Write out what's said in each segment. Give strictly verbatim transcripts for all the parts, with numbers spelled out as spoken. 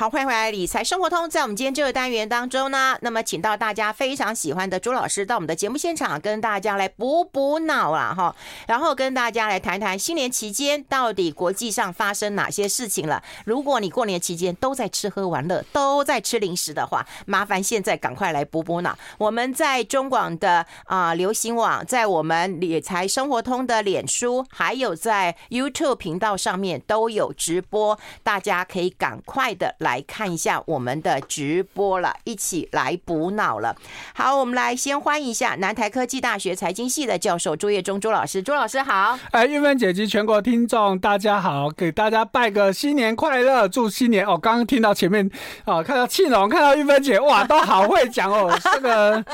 好，欢迎回来理财生活通，在我们今天这个单元当中呢，那么请到大家非常喜欢的朱老师到我们的节目现场，跟大家来补补脑啦哈，然后跟大家来谈谈新年期间到底国际上发生哪些事情了。如果你过年期间都在吃喝玩乐，都在吃零食的话，麻烦现在赶快来补补脑。我们在中广的、呃、流行网，在我们理财生活通的脸书，还有在 YouTube 频道上面都有直播，大家可以赶快的来来看一下我们的直播了，一起来补脑了。好，我们来先欢迎一下南台科技大学财经系的教授朱岳中朱老师。朱老师好。哎，韵芬姐及全国听众大家好，给大家拜个新年快乐，祝新年哦！刚刚听到前面哦，看到庆荣，看到韵芬姐，哇，都好会讲哦，这个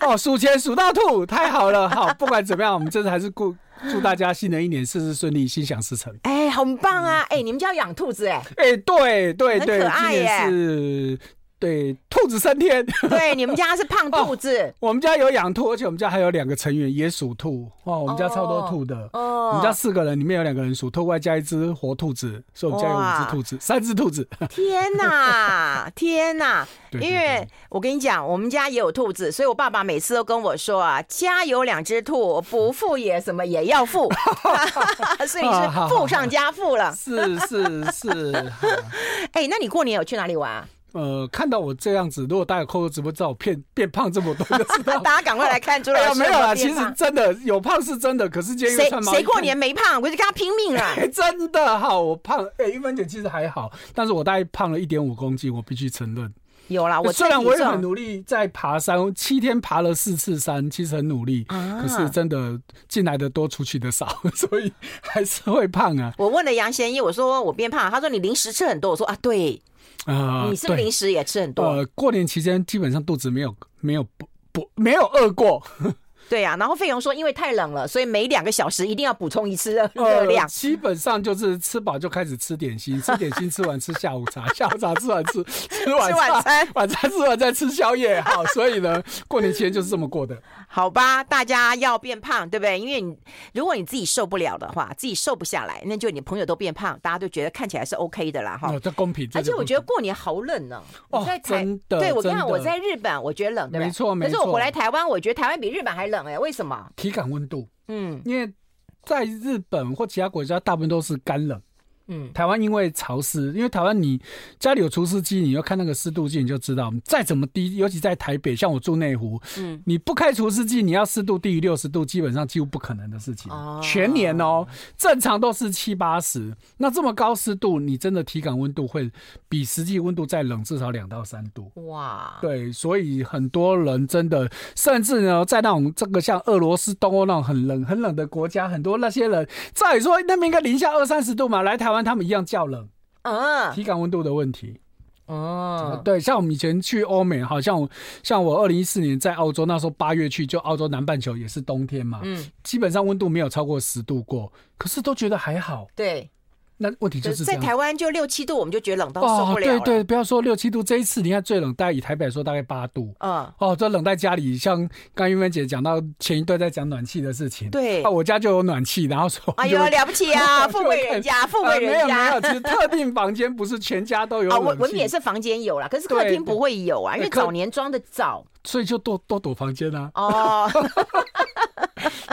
哦，数钱数到吐，太好了。好，不管怎么样，我们这次还是顾。祝大家新的一年事事顺利，心想事成。哎、欸，很棒啊！哎、欸，你们家养兔子哎、欸？哎、欸，对对对，很可爱耶、欸！是，对，兔子升天。对，你们家是胖兔子。哦、我们家有养兔，而且我们家还有两个成员也属兔。哦，我们家超多兔的。哦，我们家四个人，里面有两个人属兔，外加一只活兔子，所以我们家有五只兔子，三只兔子。天哪，天哪！因为我跟你讲，我们家也有兔子，所以我爸爸每次都跟我说啊，家有两只兔，不富也什么也要富，所以是富上加富了。是是是。哎、欸，那你过年有去哪里玩、啊？呃，看到我这样子，如果大家扣扣直播照片变胖这么多，就知道大家赶快来看朱老师、哦哎。没有啦，其实真的有胖是真的，可是今天又穿毛衣。谁过年没胖？我就跟他拼命了、哎。真的好，我胖。哎、欸，玉芬姐其实还好，但是我大概胖了 一点五公斤，我必须承认。有啦，我虽然我也很努力在爬山，七天爬了四次山，其实很努力，啊、可是真的进来的多，出去的少，所以还是会胖啊。我问了杨贤一，我说我变胖，他说你零食吃很多，我说啊对，啊、呃、你是不是零食也吃很多？呃，过年期间基本上肚子没有没有不不没有饿过。对啊，然后费勇说因为太冷了，所以每两个小时一定要补充一次热量、呃、基本上就是吃饱就开始吃点心，吃点心吃完吃下午茶，下午茶吃完吃吃晚餐，吃晚餐，晚餐吃完再吃宵夜。好，所以呢过年前就是这么过的。好吧，大家要变胖对不对？因为你如果你自己受不了的话，自己受不下来，那就你朋友都变胖，大家都觉得看起来是 OK 的啦、哦、这公平。而且我觉得过年好冷呢、哦哦、真的。对，我看我在日本我觉得冷对不对？没错没错。可是我回来台湾，我觉得台湾比日本还冷。为什么？体感温度，嗯，因为在日本或其他国家大部分都是干冷，嗯，台湾因为潮湿，因为台湾你家里有除湿机，你要看那个湿度计你就知道，再怎么低，尤其在台北，像我住内湖，嗯，你不开除湿机，你要湿度低于六十度，基本上几乎不可能的事情，哦、全年哦，正常都是七八十，那这么高湿度，你真的体感温度会比实际温度再冷至少两到三度，哇，对，所以很多人真的，甚至呢，在那种这个像俄罗斯、东欧那种很冷很冷的国家，很多那些人，照理说那边应该零下二三十度嘛，来台湾。他们一样叫冷，体感温度的问题。哦、嗯，对，像我们以前去欧美，好像我像我二零一四年在澳洲，那时候八月去，就澳洲南半球也是冬天嘛，嗯，基本上温度没有超过十度过，可是都觉得还好。对。那问题就是在台湾就六七度，我们就觉得冷到受不了了、哦。对对，不要说六七度，这一次你看最冷，大概以台北来说大概八度。嗯，哦，这冷在家里，像刚韵芬姐讲到前一段在讲暖气的事情。对，啊，我家就有暖气，然后说，哎呦了不起啊，富贵人家，富贵人家。呃、没有没有，其实特定房间不是全家都有暖气。啊、哦，我们也是房间有啦，可是客厅不会有啊，因为早年装的早，所以就多多躲房间啊。哦。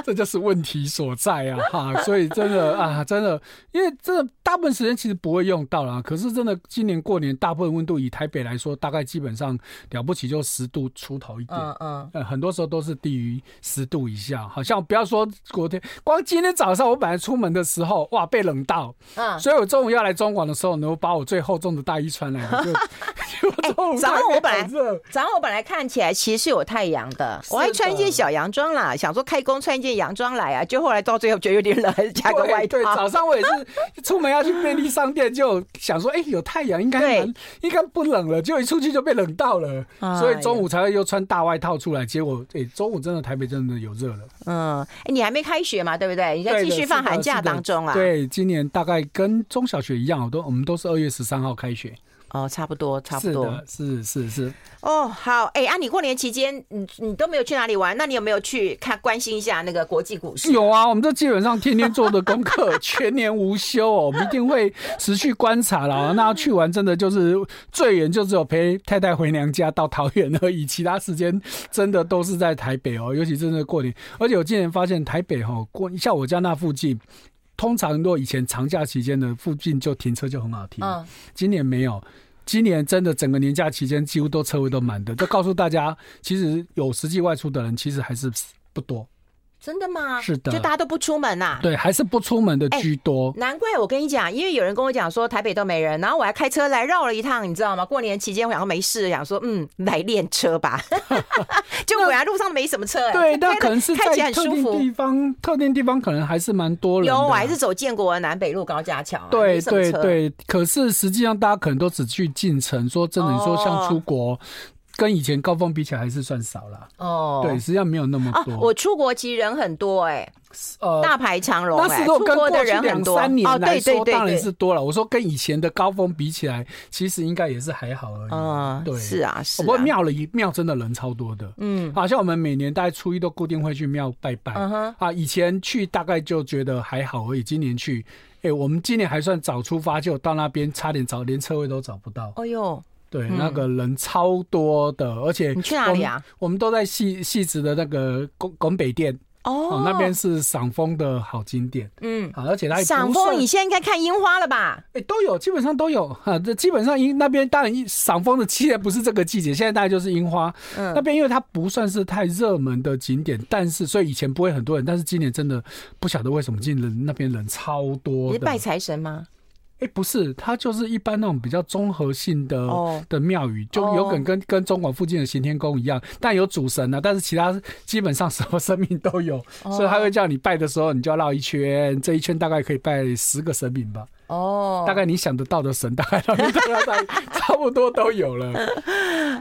这就是问题所在啊！哈，所以真的啊，真的，因为真的大部分时间其实不会用到啦。可是真的，今年过年大部分温度以台北来说，大概基本上了不起就十度出头一点，嗯嗯，呃、很多时候都是低于十度以下。好像不要说昨天，光今天早上我本来出门的时候，哇，被冷到，嗯，所以我中午要来中广的时候呢，我把我最厚重的大衣穿来了，就就中午太热。欸、早上我本来早上我本来看起来其实是有太阳的，我还穿一件小洋装啦，想说开工。穿一件洋装来啊，就后来到最后觉得有点冷，加个外套。对，早上我也是出门要去便利商店，就想说，哎、欸，有太阳应该应该不冷了，结果一出去就被冷到了，啊、所以中午才会又穿大外套出来。结果，哎、欸，中午真的台北真的有热了。嗯，哎、欸，你还没开学嘛，对不对？你在继续放寒假当中啊。对，今年大概跟中小学一样，我都我们都是二月十三号开学。哦，差不多，差不多，是是是。哦，好，哎、欸、啊，你过年期间，你你都没有去哪里玩？那你有没有去看关心一下那个国际股市？有啊，我们这基本上天天做的功课，全年无休哦，我们一定会持续观察啦。那去玩真的就是最远就只有陪太太回娘家到桃园而已，其他时间真的都是在台北哦，尤其真的过年。而且我今年发现台北哦，过像我家那附近。通常如果以前长假期间的附近就停车就很好停，嗯、今年没有，今年真的整个年假期间几乎都车位都满的，就告诉大家，其实有实际外出的人其实还是不多。真的吗？是的，就大家都不出门啊。对，还是不出门的居多。欸、难怪我跟你讲，因为有人跟我讲说台北都没人，然后我还开车来绕了一趟，你知道吗？过年期间我想说没事，想说嗯来练车吧，就果然路上没什么车、欸。对，那可能是在特定地方，特定地方可能还是蛮多人的、啊。有，我还是走建国的南北路高架桥、啊。对对对，可是实际上大家可能都只去进城，说真的，你说像出国。哦，跟以前高峰比起来还是算少啦。哦，对，实际上没有那么多。啊、我出国其实人很多哎、欸呃，大排长龙、欸。那时候跟过去两三年来说、哦、当然是多了。我说跟以前的高峰比起来，其实应该也是还好而已。嗯、对，是啊，是啊。不过庙了一庙真的人超多的。嗯，好、啊、像我们每年大概初一都固定会去庙拜拜、嗯。啊，以前去大概就觉得还好而已，今年去，哎、欸，我们今年还算早出发，就到那边差点找连车位都找不到。哎呦。对，那个人超多的，嗯、而且你去哪里啊？我们都在戏戏子的那个拱北店。Oh, 哦，那边是赏枫的好景点，嗯，啊、而且它赏枫，你现在应该看樱花了吧？哎、欸，都有，基本上都有啊。这基本上那边当然赏枫的期间不是这个季节，现在大概就是樱花。嗯、那边因为它不算是太热门的景点，但是所以以前不会很多人，但是今年真的不晓得为什么今年那边人超多的。你是拜财神吗？哎、欸，不是，它就是一般那种比较综合性的、oh. 的庙宇，就有可能跟跟中广附近的行天宫一样，但有主神啊，但是其他基本上什么神明都有， oh. 所以他会叫你拜的时候，你就要绕一圈，这一圈大概可以拜十个神明吧。哦、oh. ，大概你想得到的神，大概差不多都有了。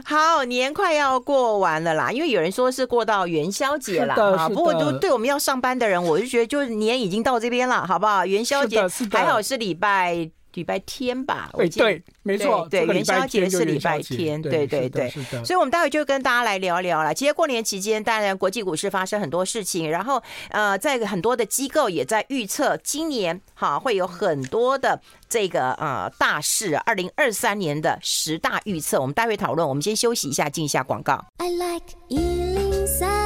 好，年快要过完了啦，因为有人说是过到元宵节啦，啊，不过对我们要上班的人，我就觉得就是年已经到这边了，好不好？元宵节还好是礼拜。礼拜天吧，哎、欸，对，没错，对，元宵节是礼拜天，对对对，所以，我们待会就跟大家来聊聊了。其实过年期间，当然国际股市发生很多事情，然后呃，在很多的机构也在预测，今年哈会有很多的这个呃大事，二零二三年的十大预测，我们待会讨论。我们先休息一下，进一下广告。I like one oh three.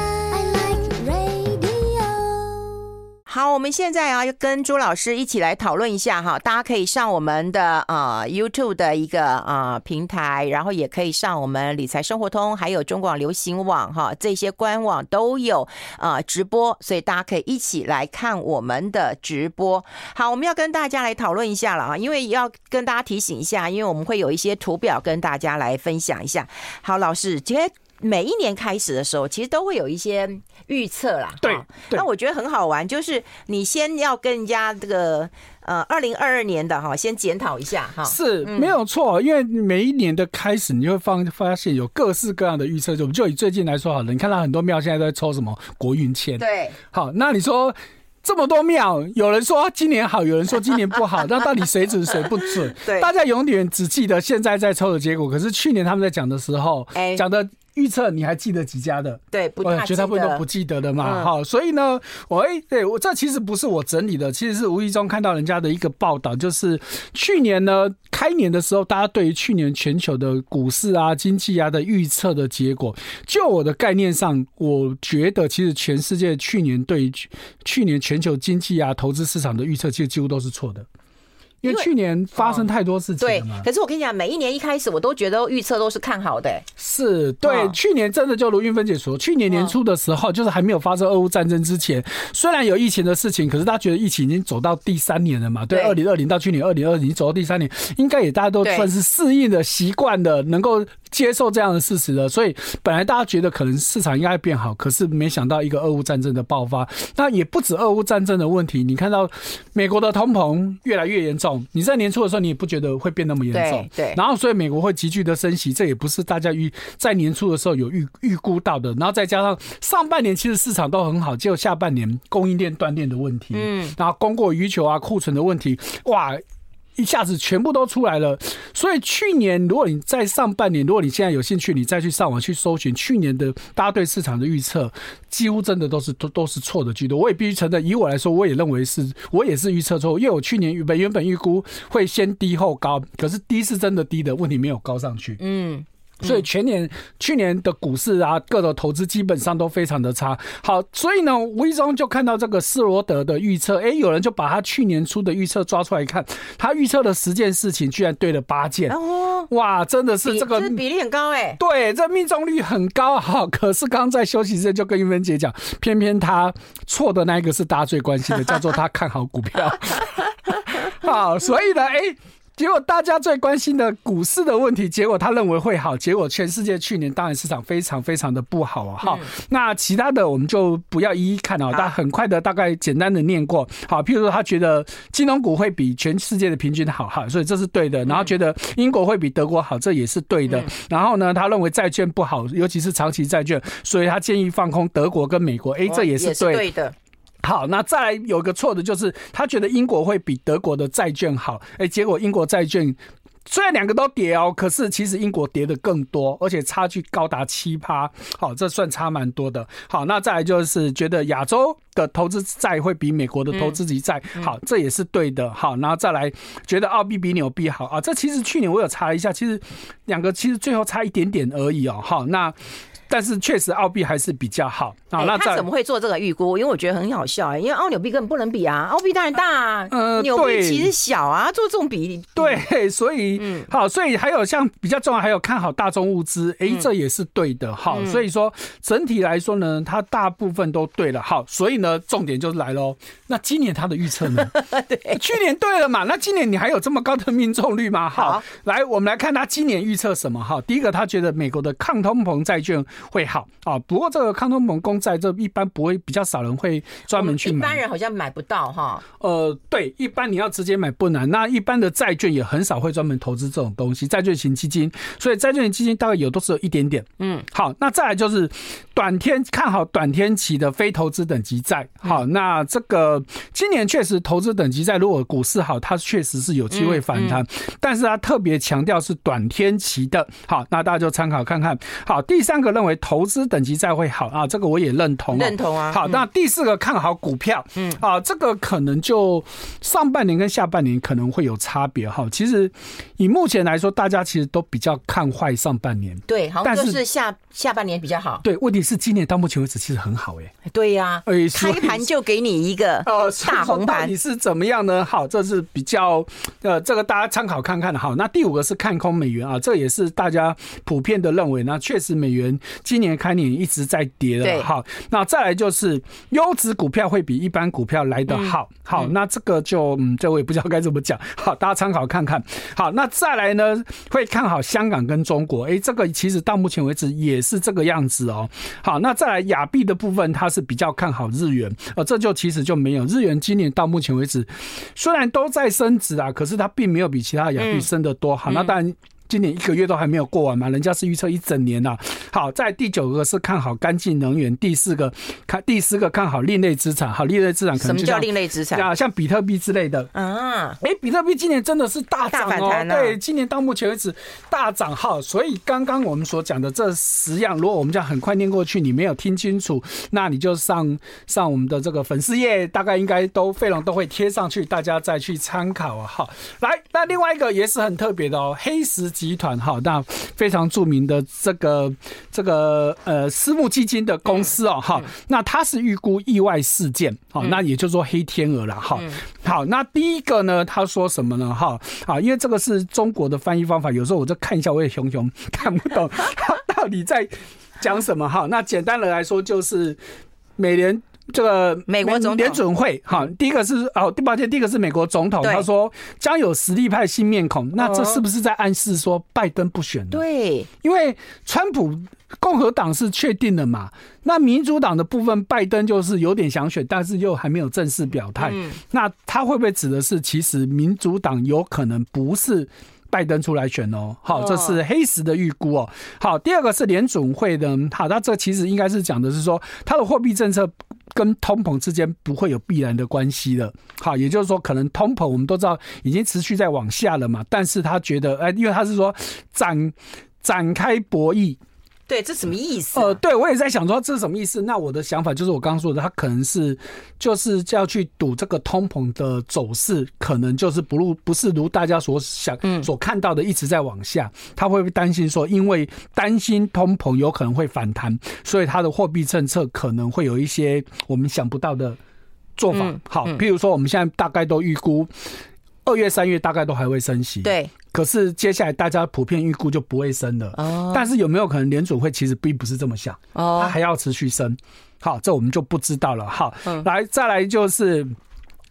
好，我们现在啊，跟朱老师一起来讨论一下哈。大家可以上我们的呃 YouTube 的一个呃平台，然后也可以上我们理财生活通，还有中广流行网哈，这些官网都有呃直播，所以大家可以一起来看我们的直播。好，我们要跟大家来讨论一下了啊，因为要跟大家提醒一下，因为我们会有一些图表跟大家来分享一下。好，老师，今天。每一年开始的时候，其实都会有一些预测啦。对，那我觉得很好玩，就是你先要跟人家这个呃二零二二年的哈，先检讨一下哈。是，没有错，因为每一年的开始，你会发发现有各式各样的预测。我们就以最近来说好了，你看到很多庙现在都在抽什么国运签。对，好，那你说。这么多庙，有人说今年好，有人说今年不好，那到底谁准谁不准？对，大家永远只记得现在在抽的结果，可是去年他们在讲的时候，讲、欸、的预测你还记得几家的？对，不大记得，绝大部分都不记得的嘛。好、嗯，所以呢，我哎、欸，对我这其实不是我整理的，其实是无意中看到人家的一个报道，就是去年呢开年的时候，大家对于去年全球的股市啊、经济啊的预测的结果，就我的概念上，我觉得其实全世界去年对去年全全球经济啊，投资市场的预测其实几乎都是错的，因为去年发生太多事情了嘛。对，可是我跟你讲，每一年一开始我都觉得预测都是看好的、欸。是，对、哦，去年真的就如韵芬姐所说，去年年初的时候，就是还没有发生俄乌战争之前，虽然有疫情的事情，可是大家觉得疫情已经走到第三年了嘛？对，二零二零到去年二零二零走到第三年，应该也大家都算是适应的、习惯的，能够。接受这样的事实了，所以本来大家觉得可能市场应该变好，可是没想到一个俄乌战争的爆发，那也不止俄乌战争的问题，你看到美国的通膨越来越严重，你在年初的时候你也不觉得会变那么严重，对，然后所以美国会急剧的升息，这也不是大家预在年初的时候有预预估到的，然后再加上上半年其实市场都很好，结果下半年供应链断裂的问题，嗯，然后供过于求啊，库存的问题，哇。一下子全部都出来了。所以去年如果你在上半年，如果你现在有兴趣，你再去上网去搜寻去年的大家对市场的预测，几乎真的都是都都是错的居多。我也必须承认，以我来说，我也认为是我也是预测错，因为我去年原本预估会先低后高，可是低是真的低的，问题没有高上去。嗯。所以全年、嗯、去年的股市啊，各种投资基本上都非常的差。好，所以呢，无意中就看到这个斯罗德的预测，哎，有人就把他去年初的预测抓出来看，他预测了十件事情，居然对了八件。哦，哇，真的是这个比，这比例很高哎、欸。对，这命中率很高。好，可是刚刚在休息时间就跟云芬姐讲，偏偏他错的那一个是大家最关心的，叫做他看好股票。好，所以呢，哎。结果大家最关心的股市的问题，结果他认为会好，结果全世界去年当然市场非常非常的不好啊、嗯。那其他的我们就不要一一看啊，但很快的大概简单的念过。好，譬如说他觉得金融股会比全世界的平均好哈，所以这是对的。然后觉得英国会比德国好，这也是对的。然后呢，他认为债券不好，尤其是长期债券，所以他建议放空德国跟美国。哎，这也是对的。好，那再来有一个错的就是他觉得英国会比德国的债券好，欸，结果英国债券虽然两个都跌哦，可是其实英国跌的更多，而且差距高达 百分之七。 好，这算差蛮多的。好，那再来就是觉得亚洲的投资债会比美国的投资级债好，这也是对的。好，然后再来觉得澳币比纽币好啊，这其实去年我有查一下，其实两个其实最后差一点点而已哦。好，那但是确实澳币还是比较好啊。那、欸、他怎么会做这个预估？因为我觉得很好笑、欸、因为澳纽币根本不能比啊，澳币当然大啊，呃，纽币其实小啊，做这种比对，所以、嗯、好，所以还有像比较重要，还有看好大宗物资，哎、欸，这也是对的。好，所以说整体来说呢，它大部分都对了。好，所以呢，重点就是来喽。那今年它的预测呢？对，去年对了嘛，那今年你还有这么高的命中率吗？好，好来我们来看它今年预测什么。好，第一个，他觉得美国的抗通膨债券会好啊，不过这个抗通膨公债这一般不会，比较少人会专门去买，一般人好像买不到哈。呃，对，一般你要直接买不难，那一般的债券也很少会专门投资这种东西，债券型基金，所以债券型基金大概有都是有一点点。嗯，好，那再来就是短天看好短天期的非投资等级债。好，那这个今年确实投资等级债如果股市好，它确实是有机会反弹，但是它特别强调是短天期的。好，那大家就参考看看。好，第三个认为投资等级债会好啊，这个我也认同、啊、认同啊。好，那第四个看好股票，嗯啊，这个可能就上半年跟下半年可能会有差别哈。其实以目前来说，大家其实都比较看坏上半年，对，好像就是下下半年比较好。对，问题是今年到目前为止其实很好哎、欸，对呀、啊，欸、开盘就给你一个大红盘，你是怎么样呢？好，这是比较呃，这个大家参考看看。好，那第五个是看空美元啊，这也是大家普遍的认为，那确实美元今年开年一直在跌了。好，那再来就是优质股票会比一般股票来得好。嗯、好，那这个就嗯，这我也不知道该怎么讲。好，大家参考看看。好，那再来呢，会看好香港跟中国。哎、欸，这个其实到目前为止也是这个样子哦。好，那再来亚币的部分，它是比较看好日元。呃，这就其实就没有日元今年到目前为止虽然都在升值啊，可是它并没有比其他亚币升得多。好，那当然。今年一个月都还没有过完嘛，人家是预测一整年啦、啊。好，在第九个是看好干净能源，第四个看第四个看好另类资产。好，另类资产可能就什么叫另类资产啊？像比特币之类的啊。哎、欸，比特币今年真的是大涨哦、喔，对，今年到目前为止大涨哈。所以刚刚我们所讲的这十样，如果我们这样很快念过去，你没有听清楚，那你就上上我们的这个粉丝页，大概应该都飞龙都会贴上去，大家再去参考啊。好，来，那另外一个也是很特别的哦、喔，黑石集团哈，那非常著名的这个这个呃私募基金的公司哦哈、嗯嗯，那它是预估意外事件，好、嗯，那也就是说黑天鹅了哈、嗯。好，那第一个呢，他说什么呢哈？啊，因为这个是中国的翻译方法，有时候我就看一下，我也熊熊看不懂他到底在讲什么哈。那简单的来说，就是美联。这个美国总统联准会哈，第一个是哦，抱歉，第一个是美国总统，他说将有实力派新面孔，那这是不是在暗示说拜登不选呢？对，因为川普共和党是确定了嘛，那民主党的部分拜登就是有点想选，但是又还没有正式表态，嗯、那他会不会指的是其实民主党有可能不是？拜登出来选哦，好，这是黑石的预估哦。好，第二个是联准会的，好，那这其实应该是讲的是说，它的货币政策跟通膨之间不会有必然的关系了。好，也就是说可能通膨我们都知道已经持续在往下了嘛，但是他觉得、哎、因为他是说展展开博弈。对，这什么意思、啊？呃，对，我也在想说这是什么意思。那我的想法就是我刚刚说的，他可能是就是要去赌这个通膨的走势，可能就是不如不是如大家所想、嗯、所看到的一直在往下。他会不会担心说，因为担心通膨有可能会反弹，所以他的货币政策可能会有一些我们想不到的做法。嗯、好，譬如说我们现在大概都预估二月、三月大概都还会升息。对。可是接下来大家普遍预估就不会升了、哦、但是有没有可能联准会其实并不是这么想、哦、它还要持续升，好，这我们就不知道了。好、嗯、来再来就是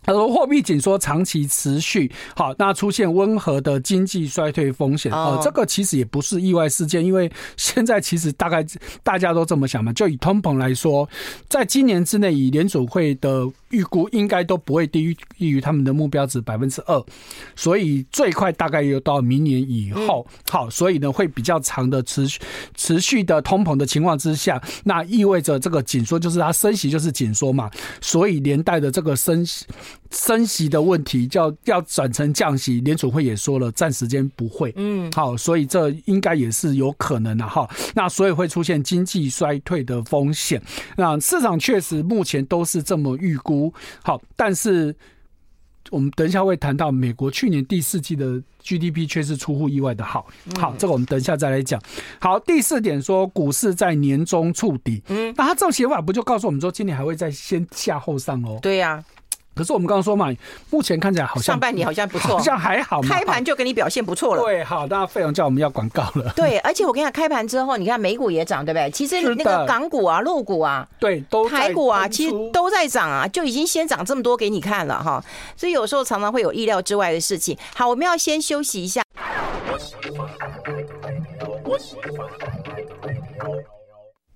他说货币紧缩长期持续，好，那出现温和的经济衰退风险、哦呃、这个其实也不是意外事件，因为现在其实大概大家都这么想嘛。就以通膨来说，在今年之内以联准会的预估应该都不会低于他们的目标值 百分之二， 所以最快大概有到明年以后、嗯、好，所以呢会比较长的持续持续的通膨的情况之下，那意味着这个紧缩就是它升息就是紧缩嘛，所以连带的这个升息升息的问题叫要转成降息，联储会也说了暂时间不会，嗯，好，所以这应该也是有可能的哈。那所以会出现经济衰退的风险，那市场确实目前都是这么预估。好，但是我们等一下会谈到美国去年第四季的 G D P 却是出乎意外的好，好，这个我们等一下再来讲。好，第四点说股市在年中触底，嗯，那他这种写法不就告诉我们说今年还会再先下后上哦？对呀、啊。可是我们刚刚说嘛，目前看起来好像上半年好像不错，好像还好嘛，开盘就给你表现不错了。对，好，那费用叫我们要广告了。对，而且我跟你讲，开盘之后，你看美股也涨，对不对？其实那个港股啊、陆股啊、对，都台股啊，其实都在涨啊，就已经先涨这么多给你看了哈。所以有时候常常会有意料之外的事情。好，我们要先休息一下。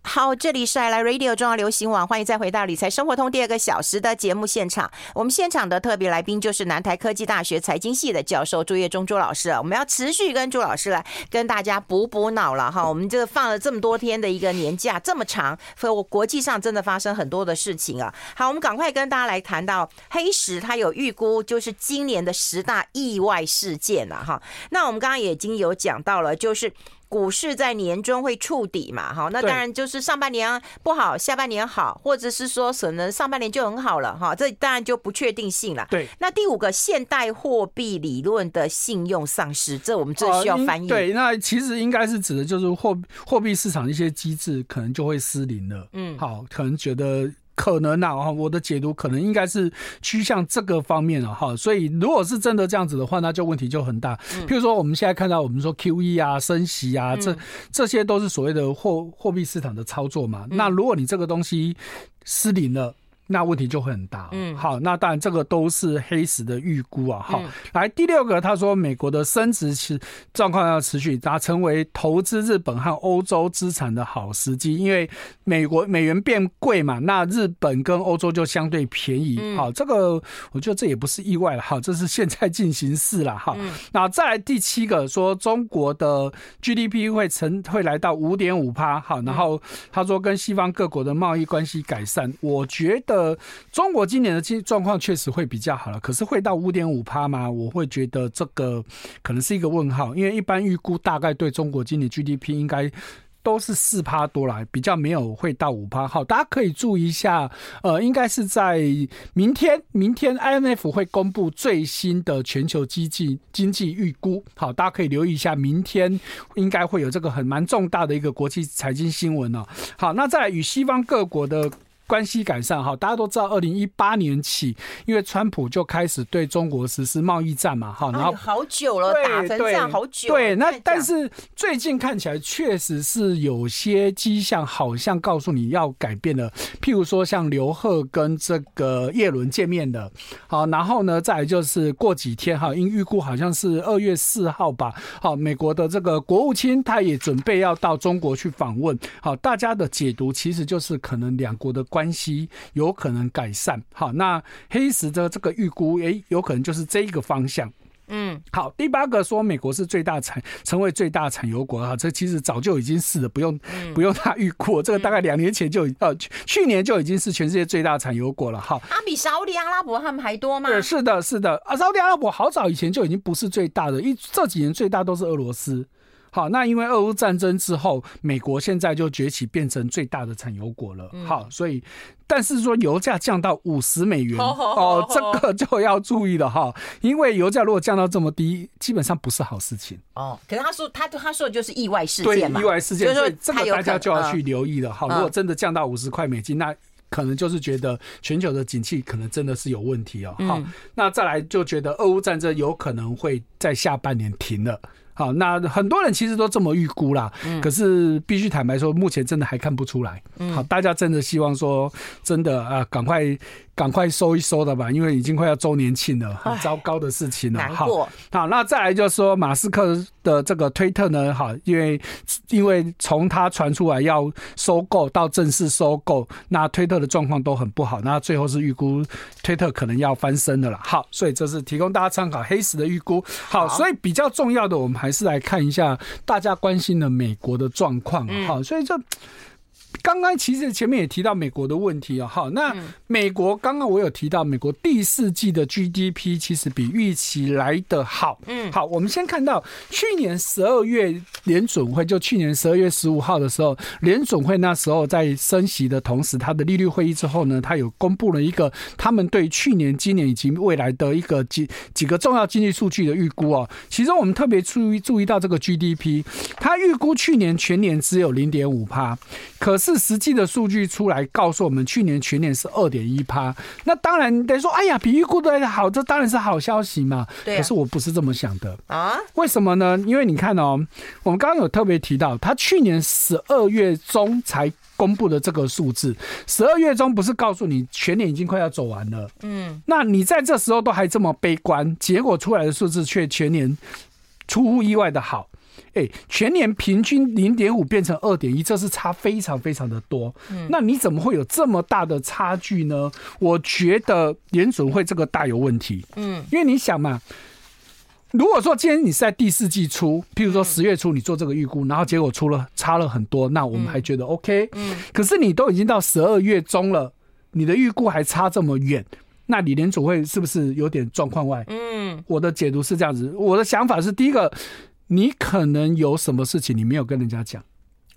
好，这里是爱来 Radio 中央流行网，欢迎再回到理财生活通第二个小时的节目现场。我们现场的特别来宾就是南台科技大学财经系的教授朱岳中朱老师，我们要持续跟朱老师来跟大家补补脑了哈。我们这个放了这么多天的一个年假，这么长，所以我国际上真的发生很多的事情啊。好，我们赶快跟大家来谈到黑石，它有预估就是今年的十大意外事件了哈。那我们刚刚也已经有讲到了，就是股市在年中会触底嘛，好，那当然就是上半年不好，下半年好，或者是说可能上半年就很好了哈，这当然就不确定性了。对，那第五个现代货币理论的信用丧失，这我们这需要翻译、呃。对，那其实应该是指的就是货货币市场一些机制可能就会失灵了。嗯，好，可能觉得。可能啊，我的解读可能应该是趋向这个方面啊，哈，所以如果是真的这样子的话，那就问题就很大。譬如说我们现在看到我们说 Q E 啊、升息啊，这这些都是所谓的货货币市场的操作嘛。那如果你这个东西失灵了，那问题就会很大、哦。嗯，好，那当然这个都是黑石的预估啊。好，来第六个，他说美国的升值状况要持续，它成为投资日本和欧洲资产的好时机，因为美国美元变贵嘛，那日本跟欧洲就相对便宜。好，这个我觉得这也不是意外了，好，这是现在进行式了哈。那再来第七个，说中国的 G D P 会成会来到 百分之五点五， 好，然后他说跟西方各国的贸易关系改善，我觉得。呃，中国今年的经状况确实会比较好了，可是会到 百分之五 吗？我会觉得这个可能是一个问号，因为一般预估大概对中国今年 G D P 应该都是 百分之四 多啦，比较没有会到 百分之五。 好，大家可以注意一下，呃，应该是在明天明天 I M F 会公布最新的全球经济经济预估，好，大家可以留意一下，明天应该会有这个很蛮重大的一个国际财经新闻哦。好，那再来与西方各国的关系改善，大家都知道二零一八年起，因为川普就开始对中国实施贸易战嘛，然后、哎、好久了，打成这样好久了。对，那但是最近看起来确实是有些迹象，好像告诉你要改变了。譬如说像刘鹤跟这个叶伦见面的，好，然后呢，再来就是过几天哈，因预估好像是二月四号吧，好，美国的这个国务卿他也准备要到中国去访问，好，大家的解读其实就是可能两国的关。关系有可能改善，好，那黑石的这个预估、欸、有可能就是这一个方向。嗯，好，第八个说美国是最大产成为最大产油国啊，这其实早就已经是的，不用、嗯、不用他预估，这个大概两年前就呃去年就已经是全世界最大产油国了哈。啊，比沙特阿拉伯他们还多吗？对，是的，是的，啊，沙特阿拉伯好早以前就已经不是最大的，一这几年最大都是俄罗斯。好，那因为俄乌战争之后，美国现在就崛起变成最大的产油国了。好，所以但是说油价降到五十美元，哦，这个就要注意了哈，因为油价如果降到这么低，基本上不是好事情。哦，可是他说他他说的就是意外事件嘛，对，意外事件，所以这个大家就要去留意了哈。如果真的降到五十块美金，那可能就是觉得全球的景气可能真的是有问题哦。好，那再来就觉得俄乌战争有可能会在下半年停了。好，那很多人其实都这么预估啦，嗯、可是必须坦白说，目前真的还看不出来。嗯、好，大家真的希望说，真的啊，赶快赶快收一收的吧，因为已经快要周年庆了，很糟糕的事情了。好，好，那再来就是说，马斯克的这个推特呢，好，因为因为从他传出来要收购到正式收购，那推特的状况都很不好，那最后是预估推特可能要翻身的了啦。好，所以这是提供大家参考黑石的预估。好，所以比较重要的，我们还。还是来看一下大家关心的美国的状况、啊嗯、所以这刚刚其实前面也提到美国的问题、啊、那美国刚刚我有提到美国第四季的 G D P 其实比预期来的好。好，我们先看到去年十二月联准会，就去年十二月十五号的时候，联准会那时候在升息的同时，它的利率会议之后呢，它有公布了一个他们对去年、今年以及未来的一个 几, 几个重要经济数据的预估哦。其中我们特别注意注意到这个 G D P， 它预估去年全年只有 百分之零点五， 可是实际的数据出来告诉我们去年全年是 百分之二点一。 那当然得说哎呀比预估的好，这当然是好消息嘛。对、啊。可是我不是这么想的啊。为什么呢？因为你看哦，我们刚刚有特别提到他去年十二月中才公布的这个数字，十二月中不是告诉你全年已经快要走完了，嗯，那你在这时候都还这么悲观，结果出来的数字却全年出乎意外的好。哎、欸，全年平均 零点五 变成 二点一， 这是差非常非常的多、嗯、那你怎么会有这么大的差距呢？我觉得联准会这个大有问题、嗯、因为你想嘛，如果说今天你是在第四季初，譬如说十月初你做这个预估，然后结果出了差了很多，那我们还觉得 OK、嗯嗯、可是你都已经到十二月中了，你的预估还差这么远，那你联准会是不是有点状况外？嗯，我的解读是这样子，我的想法是第一个，你可能有什么事情你没有跟人家讲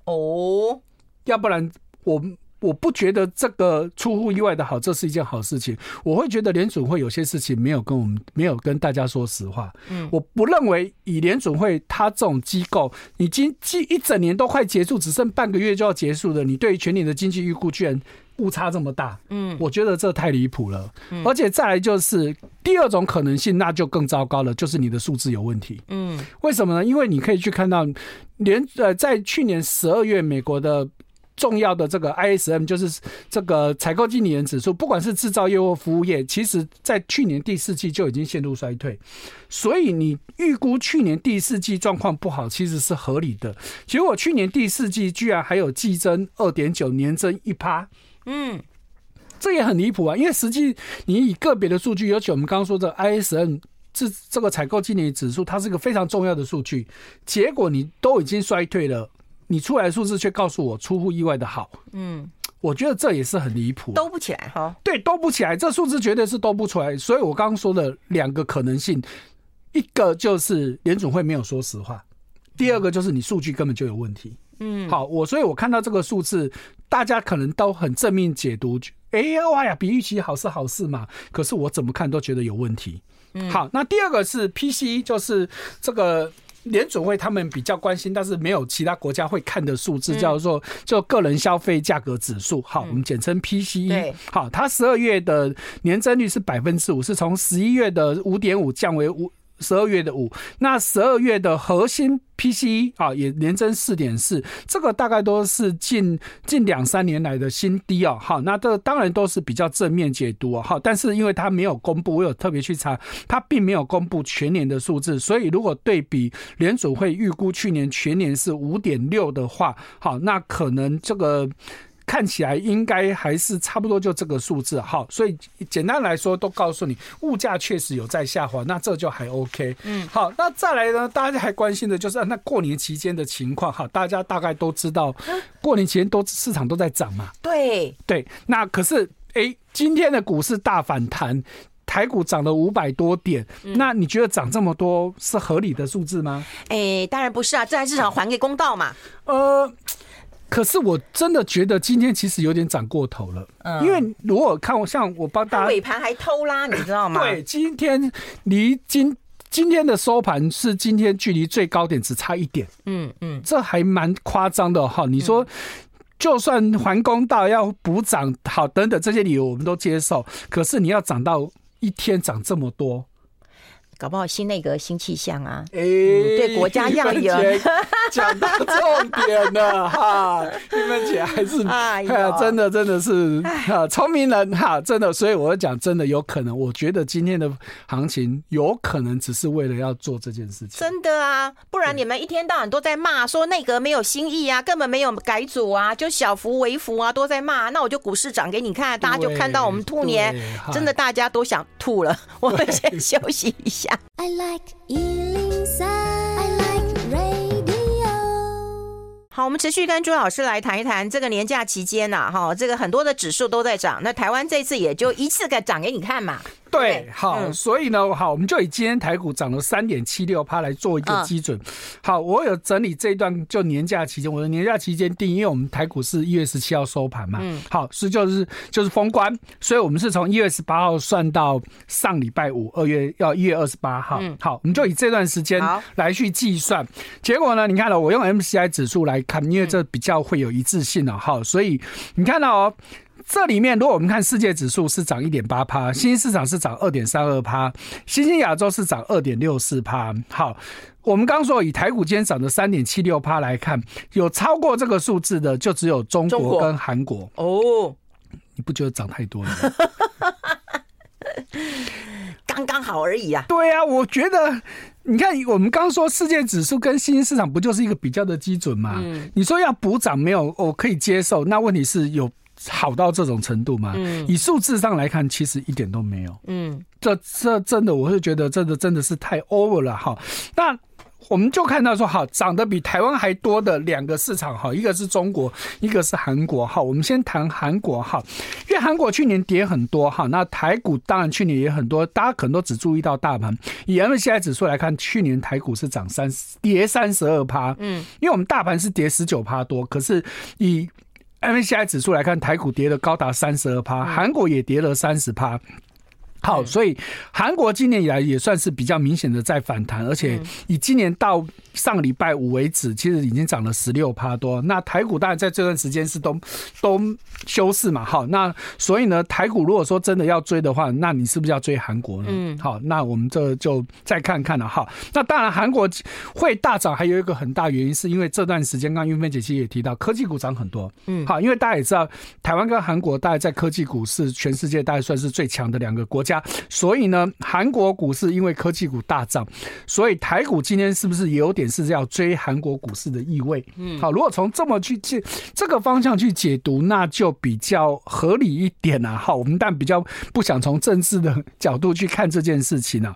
哦，要不然我我不觉得这个出乎意外的好，这是一件好事情。我会觉得联准会有些事情没有跟我们没有跟大家说实话。嗯，我不认为以联准会他这种机构，已经一整年都快结束，只剩半个月就要结束了，你对于全年的经济预估居然误差这么大，嗯，我觉得这太离谱了。嗯，而且再来就是第二种可能性，那就更糟糕了，就是你的数字有问题。嗯，为什么呢？因为你可以去看到连、呃、在去年十二月美国的重要的这个 I S M， 就是这个采购经理人指数，不管是制造业或服务业，其实在去年第四季就已经陷入衰退，所以你预估去年第四季状况不好其实是合理的。结果去年第四季居然还有季增 二点九， 年增 百分之一，嗯，这也很离谱啊！因为实际你以个别的数据，尤其我们刚刚说的 I S M 这这个采购经理指数，它是一个非常重要的数据。结果你都已经衰退了，你出来的数字却告诉我出乎意外的好，嗯，我觉得这也是很离谱，兜不起来哈。对，兜不起来，这数字绝对是兜不出来。所以我刚刚说的两个可能性，一个就是联准会没有说实话，第二个就是你数据根本就有问题。嗯，好，我所以我看到这个数字，大家可能都很正面解读，哎、欸、哇呀，比预期好是好事嘛。可是我怎么看都觉得有问题。嗯、好，那第二个是 P C E， 就是这个联准会他们比较关心，但是没有其他国家会看的数字，叫做就个人消费价格指数。好，我们简称 P C E。好，它十二月的年增率是 百分之五， 是从十一月的 五点五 降为五。十二月的五，那十二月的核心 P C E 啊也年增 四点四， 这个大概都是近近两三年来的新低哦。好，那这当然都是比较正面解读哦。好，但是因为它没有公布，我有特别去查，它并没有公布全年的数字，所以如果对比联准会预估去年全年是 五点六 的话，好，那可能这个看起来应该还是差不多就这个数字。好，所以简单来说都告诉你物价确实有在下滑，那这就还 OK。 嗯，好，那再来呢，大家还关心的就是、啊、那过年期间的情况。好，大家大概都知道过年期间都市场都在涨嘛，对对，那可是哎，今天的股市大反弹，台股涨了五百多点，那你觉得涨这么多是合理的数字吗？哎、嗯，当然不是啊，自然市场还给公道嘛。呃可是我真的觉得今天其实有点涨过头了，因为如果看我像我帮大家尾盘还偷拉，你知道吗？对，今天离今今天的收盘是今天距离最高点只差一点，嗯嗯，这还蛮夸张的哈。你说就算还公道要补涨，好等等这些理由我们都接受，可是你要涨到一天涨这么多。搞不好新内阁新气象啊、欸嗯、对国家要有讲到重点了哈，玉芬姐还是、哎啊、真的真的是聪、啊、明人哈，真的，所以我讲真的有可能，我觉得今天的行情有可能只是为了要做这件事情，真的啊，不然你们一天到晚都在骂说内阁没有新意啊，根本没有改组啊，就小幅微幅啊都在骂，那我就股市涨给你看，大家就看到我们兔年真的大家都想吐了，我们先休息一下。I like one oh three. I like radio. 好，我们持续跟朱老师来谈一谈这个年假期间啊，哈，这个很多的指数都在涨，那台湾这次也就一次给涨给你看嘛。对，好、嗯，所以呢，好，我们就以今天台股涨了 百分之三点七六 来做一个基准、嗯。好，我有整理这一段，就年假期间，我的年假期间定，因为我们台股是一月十七号收盘嘛，嗯、好，是就是就是封关，所以我们是从一月十八号算到上礼拜五，二月要一月二十八号、嗯。好，我们就以这段时间来去计算。结果呢，你看了、哦，我用 M C I 指数来看，因为这比较会有一致性了、哦、哈，所以你看到哦。这里面如果我们看世界指数是涨 百分之一点八， 新兴市场是涨 百分之二点三二， 新兴亚洲是涨 百分之二点六四。 好，我们刚说以台股今天涨的 百分之三点七六 来看，有超过这个数字的就只有中国跟韩国哦，你不觉得涨太多了吗？刚刚好而已啊。对啊，我觉得你看我们刚说世界指数跟新兴市场不就是一个比较的基准吗、嗯、你说要补涨没有我可以接受，那问题是有好到这种程度吗？嗯、以数字上来看，其实一点都没有。嗯，这这真的，我是觉得真的真的是太 over 了哈。那我们就看到说，好，涨得比台湾还多的两个市场哈，一个是中国，一个是韩国哈。我们先谈韩国哈，因为韩国去年跌很多哈，那台股当然去年也很多，大家可能都只注意到大盘。以 M S C I 指数来看，去年台股是涨三跌三十二趴，嗯，因为我们大盘是跌十九趴多，可是以M S C I 指数来看，台股跌了高达 百分之三十二， 韩国也跌了 百分之三十。 好，所以韩国今年以来也算是比较明显的在反弹，而且以今年到上礼拜五为止，其实已经涨了 百分之十六 多。那台股当然在这段时间是都都休市嘛，好，那所以呢，台股如果说真的要追的话，那你是不是要追韩国呢？嗯，好，那我们这就再看看了哈。那当然韩国会大涨，还有一个很大原因是因为这段时间，刚刚玉芬姐姐也提到科技股涨很多，嗯，好，因为大家也知道，台湾跟韩国大概在科技股是全世界大概算是最强的两个国家，所以呢，韩国股市因为科技股大涨，所以台股今天是不是也有点？是要追韩国股市的意味。好，如果从这么去这个方向去解读，那就比较合理一点啊。好，我们但比较不想从政治的角度去看这件事情啊。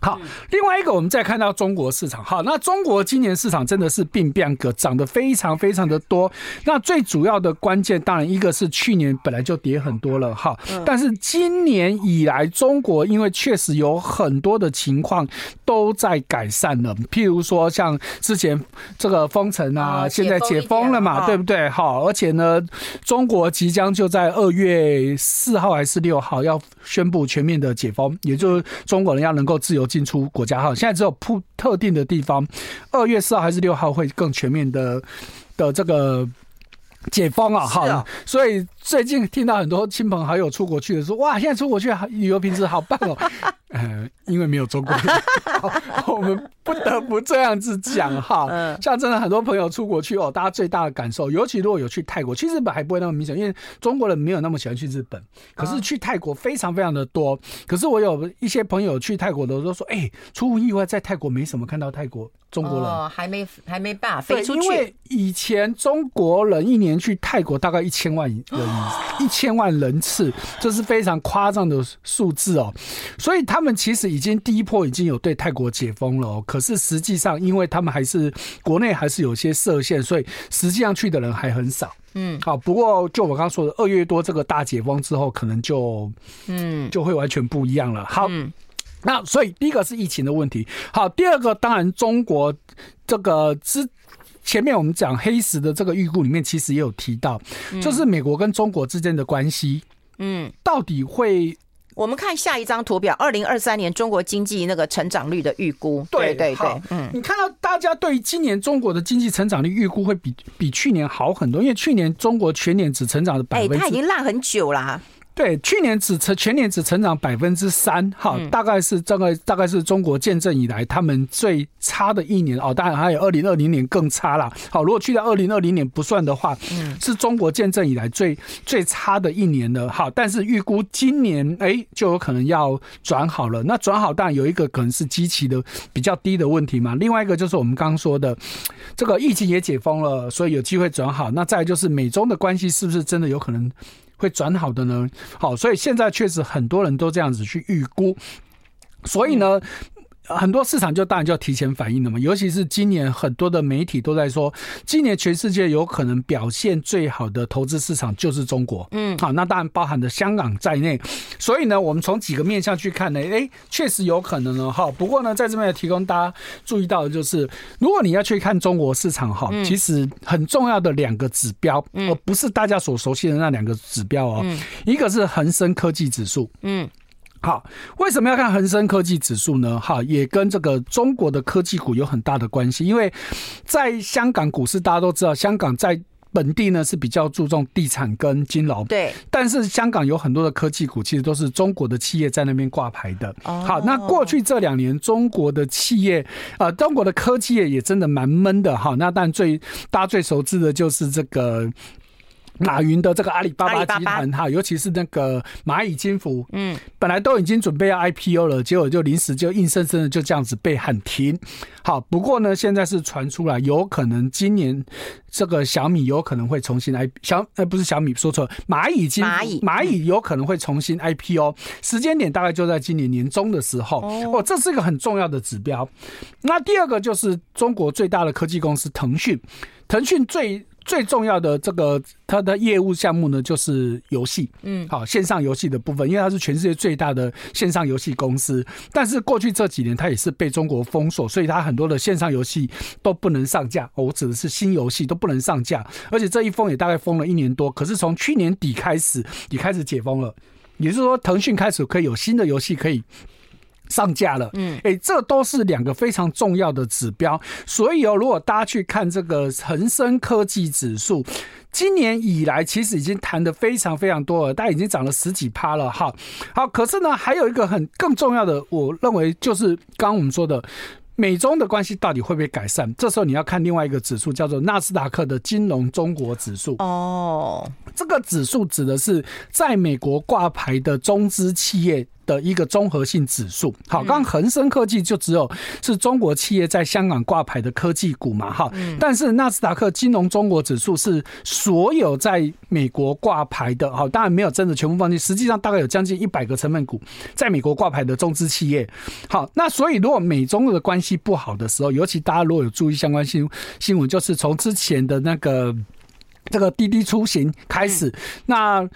好，另外一个我们再看到中国市场。好，那中国今年市场真的是并变革，涨得非常非常的多。那最主要的关键，当然一个是去年本来就跌很多了哈，但是今年以来中国因为确实有很多的情况都在改善了，譬如说像之前这个封城啊，现在解封了嘛，对不对？好，而且呢，中国即将就在二月四号还是六号要宣布全面的解封，也就是中国人要能够自由进出国家，现在只有特定的地方，二月四号还是六号会更全面的的这个解封啊，好，所以最近听到很多亲朋好友出国去的说，哇，现在出国去旅游品质好棒哦。呃，因为没有中国我们不得不这样子讲哈。像真的很多朋友出国去哦，大家最大的感受，尤其如果有去泰国，去日本还不会那么明显，因为中国人没有那么喜欢去日本，可是去泰国非常非常的多。可是我有一些朋友去泰国的都说，哎，出乎意外，在泰国没什么看到泰国中国人、哦、还没还没办法飞出去。因为以前中国人一年去泰国大概一千万人、哦、一千万人次，这是非常夸张的数字哦。所以他们其实已经第一波已经有对泰国解封了哦，可是实际上因为他们还是国内还是有些设限，所以实际上去的人还很少。嗯，好，不过就我刚刚说的，二月多这个大解封之后，可能就嗯就会完全不一样了。好。嗯，那所以第一个是疫情的问题，好，第二个当然中国这个之前面我们讲黑石的这个预估里面其实也有提到，就是美国跟中国之间的关系，嗯，到底会。我们看下一张图表，二零二三年中国经济那个成长率的预估。对对对，嗯，你看到大家对于今年中国的经济成长率预估会比比去年好很多，因为去年中国全年只成长了百分之，哎，它已经烂很久啦。对，去年只全年只成长百分之三，哈，大概是这个大概是中国建政以来他们最差的一年哦，当然还有二零二零年更差啦。好，如果去到二零二零年不算的话，是中国建政以来最最差的一年了。好，但是预估今年哎就有可能要转好了。那转好当然有一个可能是基期的比较低的问题嘛，另外一个就是我们刚刚说的这个疫情也解封了，所以有机会转好。那再来就是美中的关系是不是真的有可能会转好的呢？好，所以现在确实很多人都这样子去预估，所以呢很多市场就当然就提前反应了嘛，尤其是今年很多的媒体都在说，今年全世界有可能表现最好的投资市场就是中国。嗯，好，那当然包含了香港在内。所以呢，我们从几个面向去看呢，哎，确实有可能呢。哈，不过呢，在这边提供大家注意到的就是，如果你要去看中国市场，哈，其实很重要的两个指标，而不是大家所熟悉的那两个指标哦。一个是恒生科技指数，嗯。好，为什么要看恒生科技指数呢？好，也跟这个中国的科技股有很大的关系，因为在香港股市大家都知道，香港在本地呢是比较注重地产跟金融，对，但是香港有很多的科技股其实都是中国的企业在那边挂牌的。好，那过去这两年中国的企业呃，中国的科技业也真的蛮闷的。好，那但最大家最熟知的就是这个马云的这个阿里巴巴集团哈，尤其是那个蚂蚁金服，嗯，本来都已经准备要 I P O 了，结果就临时就硬生生的就这样子被喊停。好，不过呢，现在是传出来有可能今年这个小米有可能会重新 I P O， 小呃不是小米说错了，蚂蚁金蚂蚁蚂蚁有可能会重新 I P O， 时间点大概就在今年年中的时候。哦，这是一个很重要的指标。那第二个就是中国最大的科技公司腾讯，腾讯最。最重要的这个它的业务项目呢，就是游戏，嗯，好，线上游戏的部分，因为它是全世界最大的线上游戏公司，但是过去这几年它也是被中国封锁，所以它很多的线上游戏都不能上架。哦，我指的是新游戏都不能上架，而且这一封也大概封了一年多，可是从去年底开始，也开始解封了，也就是说腾讯开始可以有新的游戏可以上架了。嗯，欸，这都是两个非常重要的指标。所以哦，如果大家去看这个恒生科技指数，今年以来其实已经谈得非常非常多了，大概已经涨了十几趴了哈。好，可是呢，还有一个很更重要的，我认为就是刚刚我们说的，美中的关系到底会不会改善？这时候你要看另外一个指数，叫做纳斯达克的金融中国指数。哦，这个指数指的是在美国挂牌的中资企业的一个综合性指数。好，刚刚恒生科技就只有是中国企业在香港挂牌的科技股嘛，哈，但是纳斯达克金融中国指数是所有在美国挂牌的，好，当然没有真的全部放进，实际上大概有将近一百个成分股在美国挂牌的中资企业。好，那所以如果美中的关系不好的时候，尤其大家如果有注意相关新新闻，就是从之前的那个这个滴滴出行开始，那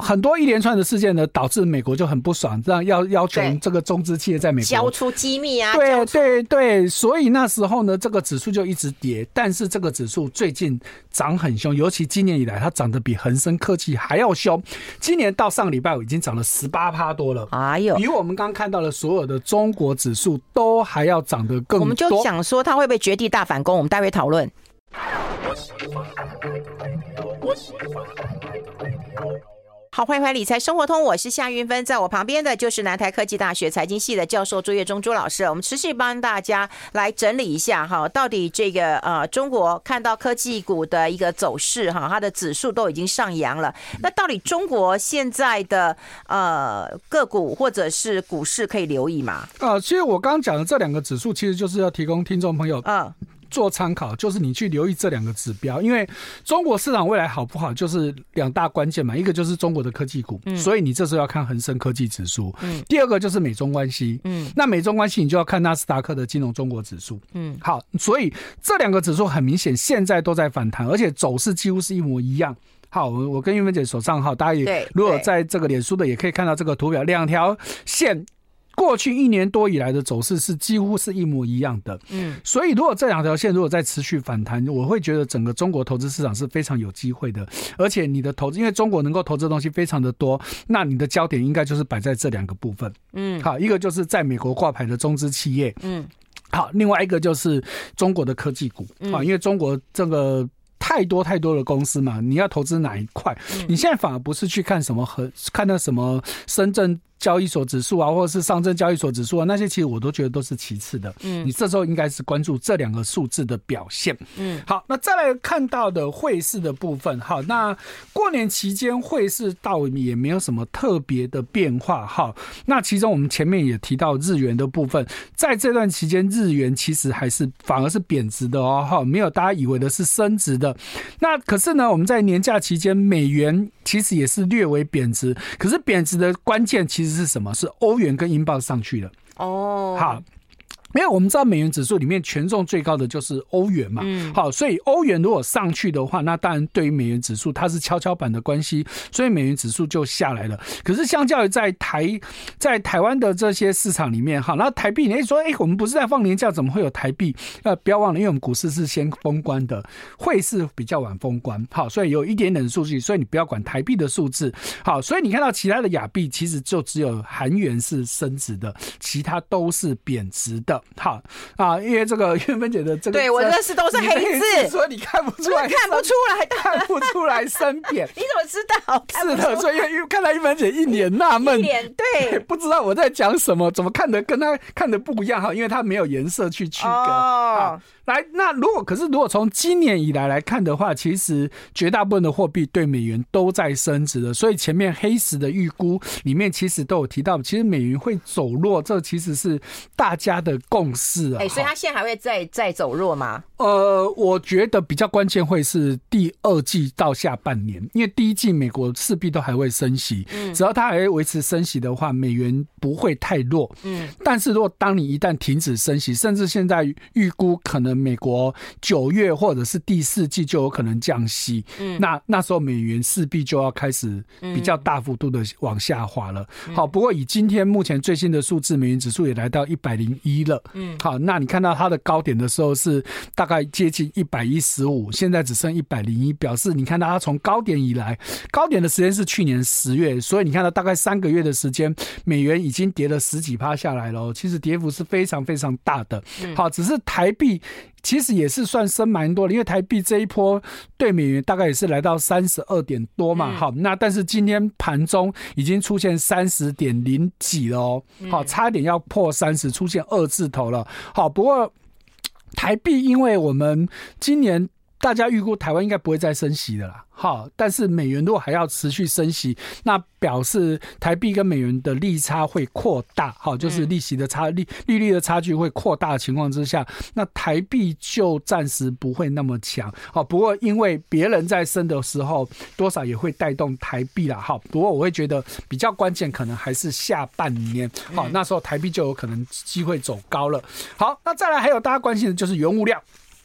很多一连串的事件呢，导致美国就很不爽，这样要要求这个中资企业在美国交出机密啊。对对对，所以那时候呢，这个指数就一直跌，但是这个指数最近涨很凶，尤其今年以来，它涨得比恒生科技还要凶。今年到上礼拜五已经涨了 百分之十八 多了，哎呦，比我们刚刚看到的所有的中国指数都还要涨得更多。我们就想说它会不会绝地大反攻，我们待会讨论。好，欢迎回来理财生活通，我是夏云芬，在我旁边的就是南台科技大学财经系的教授朱岳中朱老师。我们持续帮大家来整理一下哈，到底这个呃中国看到科技股的一个走势哈，它的指数都已经上扬了，那到底中国现在的呃个股或者是股市可以留意吗？呃，其实我刚刚讲的这两个指数，其实就是要提供听众朋友嗯。做参考，就是你去留意这两个指标，因为中国市场未来好不好就是两大关键嘛，一个就是中国的科技股、嗯、所以你这时候要看恒生科技指数、嗯、第二个就是美中关系、嗯、那美中关系你就要看纳斯达克的金融中国指数、嗯、好，所以这两个指数很明显现在都在反弹，而且走势几乎是一模一样。好，我跟玉芬姐手上好，大家也如果在这个脸书的也可以看到这个图表，两条线过去一年多以来的走势是几乎是一模一样的，嗯，所以如果这两条线如果再持续反弹，我会觉得整个中国投资市场是非常有机会的，而且你的投资，因为中国能够投资的东西非常的多，那你的焦点应该就是摆在这两个部分，嗯，好，一个就是在美国挂牌的中资企业，嗯，好，另外一个就是中国的科技股，啊，因为中国这个。太多太多的公司嘛，你要投资哪一块？你现在反而不是去看什么和看到什么深圳交易所指数啊，或者是上证交易所指数啊，那些其实我都觉得都是其次的。嗯，你这时候应该是关注这两个数字的表现。嗯，好，那再来看到的汇市的部分，好，那过年期间汇市倒也没有什么特别的变化，好，那其中我们前面也提到日元的部分，在这段期间日元其实还是反而是贬值的哦，好，没有大家以为的是升值的。那可是呢，我们在年假期间美元其实也是略微贬值，可是贬值的关键其实是什么？是欧元跟英镑上去了哦。Oh. 好，因为我们知道美元指数里面权重最高的就是欧元嘛，嗯，好，所以欧元如果上去的话，那当然对于美元指数它是跷跷板的关系，所以美元指数就下来了。可是相较于在台在台湾的这些市场里面，好，那台币你说，哎、欸，我们不是在放年假，怎么会有台币？呃，不要忘了，因为我们股市是先封关的，汇市比较晚封关，好，所以有一点点数据，所以你不要管台币的数字，好，所以你看到其他的亚币其实就只有韩元是升值的，其他都是贬值的。好啊，因为这个岳芬姐的这个，对我这是都是黑字，所以你看不出来，看不出来，看不出来升贬。你怎么知道？是的，所以因为看到岳芬姐一脸纳闷，一脸对，不知道我在讲什么，怎么看的跟她看的不一样哈？因为她没有颜色去区隔。哦，来，那如果可是如果从今年以来来看的话，其实绝大部分的货币对美元都在升值的，所以前面黑石的预估里面其实都有提到，其实美元会走弱，这其实是大家的共识啊，欸，所以它现在还会再再走弱吗？呃，我觉得比较关键会是第二季到下半年，因为第一季美国势必都还会升息，嗯，只要它还会维持升息的话，美元不会太弱。嗯，但是如果当你一旦停止升息，甚至现在预估可能美国九月或者是第四季就有可能降息，嗯，那那时候美元势必就要开始比较大幅度的往下滑了。嗯，好，不过以今天目前最新的数字，美元指数也来到一百零一。嗯，好，那你看到它的高点的时候是大概接近一百一十五，现在只剩一百零一，表示你看到它从高点以来，高点的时间是去年十月，所以你看到大概三个月的时间，美元已经跌了十几%下来了，其实跌幅是非常非常大的。好，只是台币其实也是算升蛮多的，因为台币这一波对美元大概也是来到三十二点多嘛，嗯，好，那但是今天盘中已经出现三十点零几了哦，好，差点要破三十，出现二字头了。好，不过台币因为我们今年大家预估台湾应该不会再升息的啦，好，但是美元如果还要持续升息，那表示台币跟美元的利差会扩大，好，就是利息的差 利, 利率的差距会扩大的情况之下，那台币就暂时不会那么强。好，不过因为别人在升的时候多少也会带动台币啦，好，不过我会觉得比较关键可能还是下半年，好，那时候台币就有可能机会走高了。好，那再来还有大家关心的就是原物料，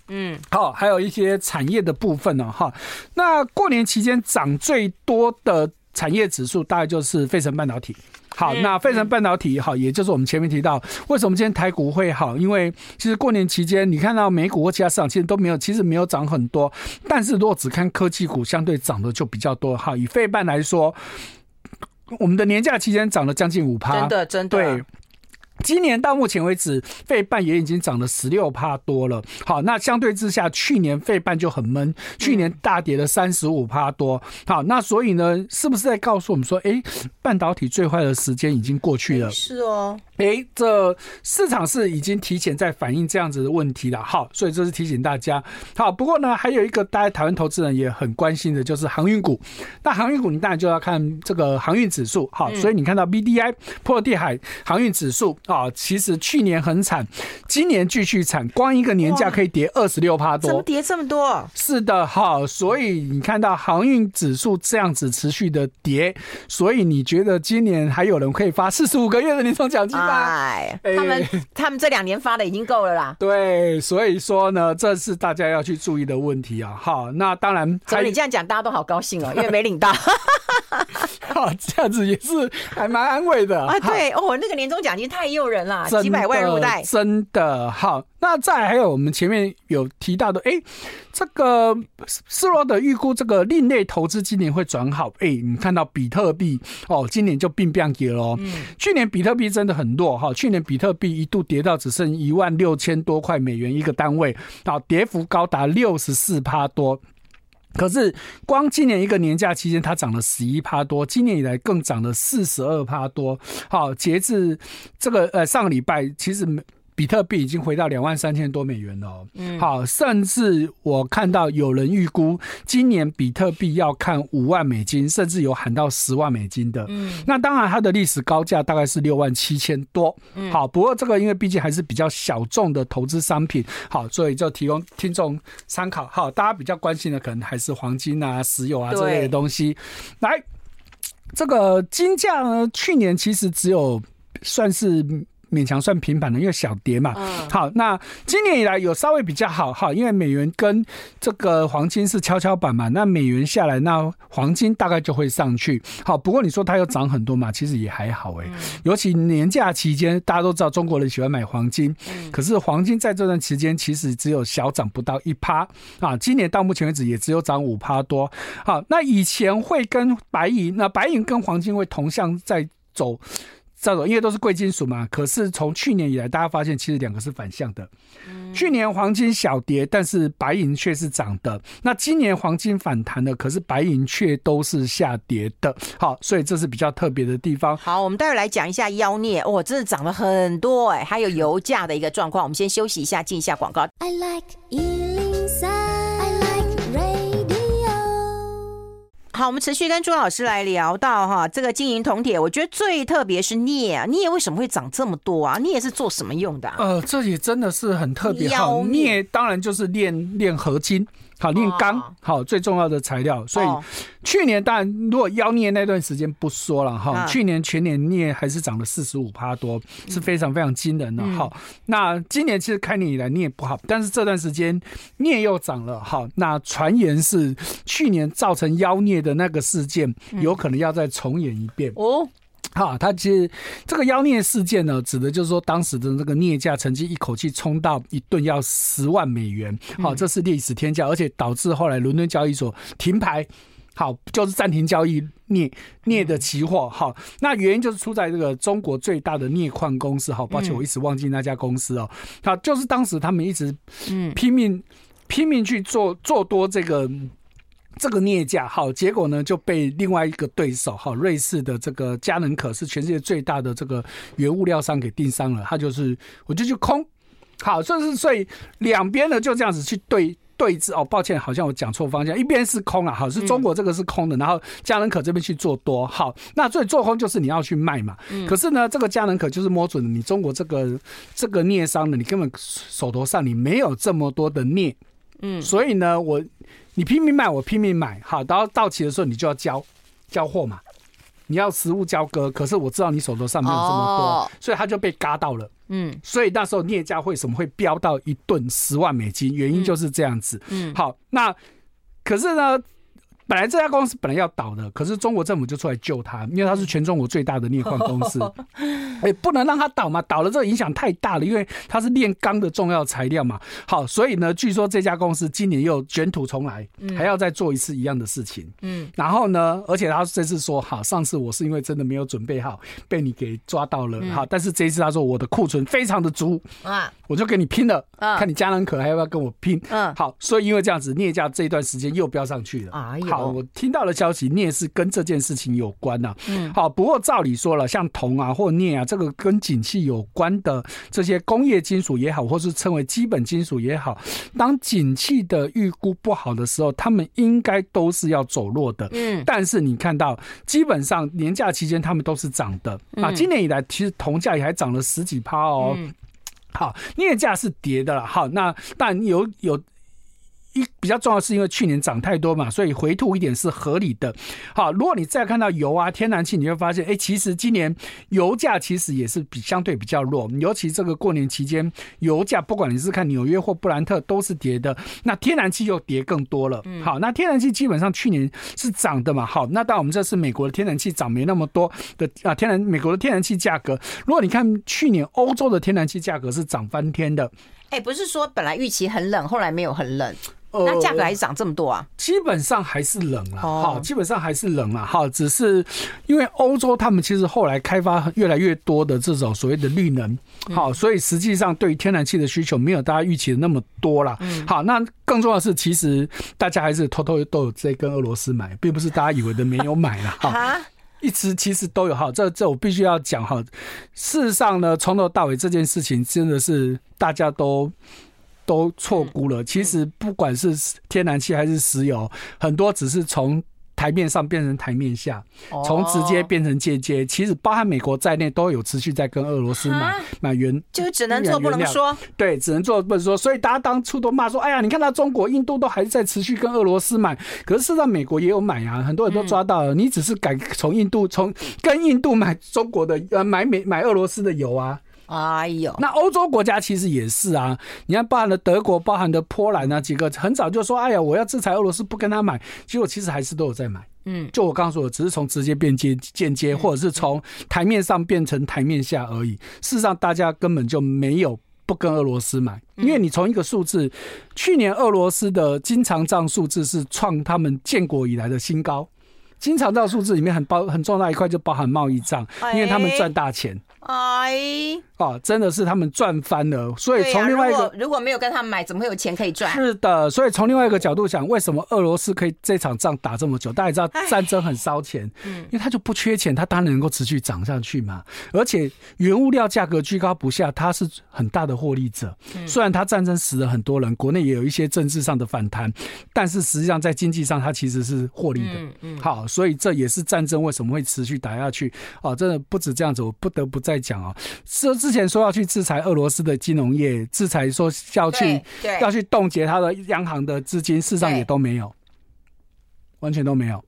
嗯，好，还有一些产业的部分呢，哈。那过年期间涨最多的产业指数大概就是费城半导体。好，那费城半导体好，也就是我们前面提到，为什么今天台股会好？因为其实过年期间，你看到美股或其他市场其实都没有，其实没有涨很多。但是如果只看科技股，相对涨的就比较多。好，以费半来说，我们的年假期间涨了将近 百分之五， 真的真的。对。今年到目前为止费半也已经涨了 百分之十六 多了。好，那相对之下去年费半就很闷，去年大跌了 百分之三十五 多。好，那所以呢是不是在告诉我们说，哎，半导体最坏的时间已经过去了？是哦，哎，这市场是已经提前在反映这样子的问题了。好，所以这是提醒大家。好，不过呢还有一个大家台湾投资人也很关心的，就是航运股。那航运股你当然就要看这个航运指数。好，所以你看到 B D I 波罗的海航运指数啊，其实去年很惨，今年继续惨，光一个年假可以跌 百分之二十六 多。怎么跌这么多？是的。好，所以你看到航运指数这样子持续的跌，所以你觉得今年还有人可以发四十五个月的年终奖金吗？哎，他们他们这两年发的已经够了啦。对，所以说呢这是大家要去注意的问题啊。好，那当然你这样讲大家都好高兴哦，因为没领到好，这样子也是还蛮安慰的啊。对哦，那个年终奖金太诱人了，几百万入袋，真的。好，那再来还有我们前面有提到的，哎，这个斯洛德预估这个另类投资今年会转好。哎，你看到比特币哦，今年就并不样跌了。去年比特币真的很弱哈，去年比特币一度跌到只剩一万六千多块美元一个单位，啊，跌幅高达 百分之六十四 多。可是光今年一个年假期间它涨了 百分之十一 多，今年以来更涨了 百分之四十二 多。好，截至这个呃上个礼拜，其实比特币已经回到两万三千多美元了哦。好，甚至我看到有人预估今年比特币要看五万美金，甚至有喊到十万美金的。那当然它的历史高价大概是六万七千多。好，不过这个因为毕竟还是比较小众的投资商品，好，所以就提供听众参考。好，大家比较关心的可能还是黄金啊、石油啊这类的东西。来，这个金价呢去年其实只有算是勉强算平板的，因为小跌嘛。好，那今年以来有稍微比较好哈，因为美元跟这个黄金是跷跷板嘛，那美元下来，那黄金大概就会上去。好，不过你说它又涨很多嘛，其实也还好哎、欸。尤其年假期间，大家都知道中国人喜欢买黄金，可是黄金在这段期间其实只有小涨不到 百分之一 啊，今年到目前为止也只有涨 百分之五 多。好，那以前会跟白银，那白银跟黄金会同向在走。因为都是贵金属嘛，可是从去年以来大家发现其实两个是反向的、嗯、去年黄金小跌，但是白银却是涨的，那今年黄金反弹了，可是白银却都是下跌的。好，所以这是比较特别的地方。好，我们待会来讲一下妖孽哦，真的涨了很多哎、欸，还有油价的一个状况。我们先休息一下，进一下广告。 I like one oh three好，我们持续跟朱老师来聊到哈，这个金银铜铁，我觉得最特别是镍啊，镍为什么会涨这么多啊？镍是做什么用的、啊？呃，这也真的是很特别。好，镍当然就是炼炼合金，好炼钢，好最重要的材料。所以去年当然如果妖镍那段时间不说了哈，去年全年镍还是涨了 百分之四十五 多，是非常非常惊人的。好，那今年其实开年以来镍不好，但是这段时间镍又涨了。好，那传言是去年造成妖镍的那个事件有可能要再重演一遍、嗯、哦。好，它其实这个妖孽事件呢，指的就是说当时的这个镍价曾经一口气冲到一吨要十万美元，好，这是历史天价，而且导致后来伦敦交易所停牌，好，就是暂停交易。镍镍的期货，好，那原因就是出在这个中国最大的镍矿公司，好，抱歉我一时忘记那家公司哦，好，就是当时他们一直拼命拼命去做做多这个。这个镍价，好，结果呢就被另外一个对手，好，瑞士的这个嘉能可是全世界最大的这个原物料商给盯上了，他就是我就去空，好，所以所以两边呢就这样子去对对峙哦，抱歉，好像我讲错方向，一边是空啊，好，是中国这个是空的，然后嘉能可这边去做多，好，那所以做空就是你要去卖嘛，可是呢，这个嘉能可就是摸准了你中国这个这个镍商的，你根本手头上你没有这么多的镍。嗯，所以呢，我你拼命卖，我拼命买，好，然后到期的时候你就要交交货嘛，你要实物交割。可是我知道你手头上没有这么多，哦、所以他就被嘎到了。嗯，所以那时候镍价为什么会飙到一吨十万美金？原因就是这样子。嗯，嗯好，那可是呢，本来这家公司本来要倒的，可是中国政府就出来救它，因为它是全中国最大的镍矿公司，哎、欸，不能让它倒嘛，倒了这个影响太大了，因为它是炼钢的重要材料嘛。好，所以呢，据说这家公司今年又卷土重来，还要再做一次一样的事情。嗯，然后呢，而且他这次说，好，上次我是因为真的没有准备好，被你给抓到了，好，但是这一次他说我的库存非常的足啊，我就跟你拼了，看你嘉能可还要不要跟我拼。嗯，好，所以因为这样子，镍价这一段时间又飙上去了。哎呀。好，我听到的消息，镍是跟这件事情有关啊。嗯，好，不过照理说了，像铜啊或镍啊，这个跟景气有关的这些工业金属也好，或是称为基本金属也好，当景气的预估不好的时候，他们应该都是要走弱的。嗯，但是你看到，基本上年假期间他们都是涨的啊。今年以来，其实铜价也还涨了十几趴哦。嗯，好，镍价是跌的了。好，那但有有。一比较重要的是因为去年涨太多嘛，所以回吐一点是合理的。好，如果你再看到油啊、天然气，你会发现，哎、欸，其实今年油价其实也是比相对比较弱，尤其这个过年期间，油价不管你是看纽约或布兰特都是跌的，那天然气又跌更多了。好，那天然气基本上去年是涨的嘛，好，那当然我们这次美国的天然气涨没那么多的啊，天然美国的天然气价格，如果你看去年欧洲的天然气价格是涨翻天的。哎、欸，不是说本来预期很冷，后来没有很冷。那价格还是涨这么多啊？基本上还是冷了，好，基本上还是冷了，好，只是因为欧洲他们其实后来开发越来越多的这种所谓的绿能，好，所以实际上对于天然气的需求没有大家预期的那么多啦。好，那更重要的是，其实大家还是偷偷都有在跟俄罗斯买，并不是大家以为的没有买了，好。一直其实都有哈，这这我必须要讲哈。事实上呢，从头到尾这件事情真的是大家都都错估了。其实不管是天然气还是石油，很多只是从台面上变成台面下，从直接变成间接。其实包含美国在内都有持续在跟俄罗斯买买原，就只能做不能说。对，只能做不能说。所以大家当初都骂说，哎呀，你看到中国、印度都还在持续跟俄罗斯买，可是事实上美国也有买啊，很多人都抓到了。你只是改从印度从跟印度买中国的呃买美买俄罗斯的油啊。哎呦，那欧洲国家其实也是啊，你看包含了德国、包含了波兰啊几个，很早就说，哎呀，我要制裁俄罗斯，不跟他买，结果其实还是都有在买。嗯，就我刚刚说的，只是从直接变间接，或者是从台面上变成台面下而已。事实上，大家根本就没有不跟俄罗斯买，因为你从一个数字，去年俄罗斯的经常账数字是创他们建国以来的新高。经常账数字里面 很, 包很重大一块就包含贸易账，因为他们赚大钱。哎，哦，真的是他们赚翻了，所以从另外一个、啊、如, 果如果没有跟他们买，怎么会有钱可以赚？是的，所以从另外一个角度想，为什么俄罗斯可以这场仗打这么久？大家也知道战争很烧钱，因为他就不缺钱，他当然能够持续涨下去嘛。而且原物料价格居高不下，他是很大的获利者。虽然他战争死了很多人，国内也有一些政治上的反弹，但是实际上在经济上他其实是获利的。好，所以这也是战争为什么会持续打下去。哦，真的不止这样子，我不得不再。在讲啊，是之前说要去制裁俄罗斯的金融业，制裁说要去要去冻结他的央行的资金，事实上也都没有，完全都没有，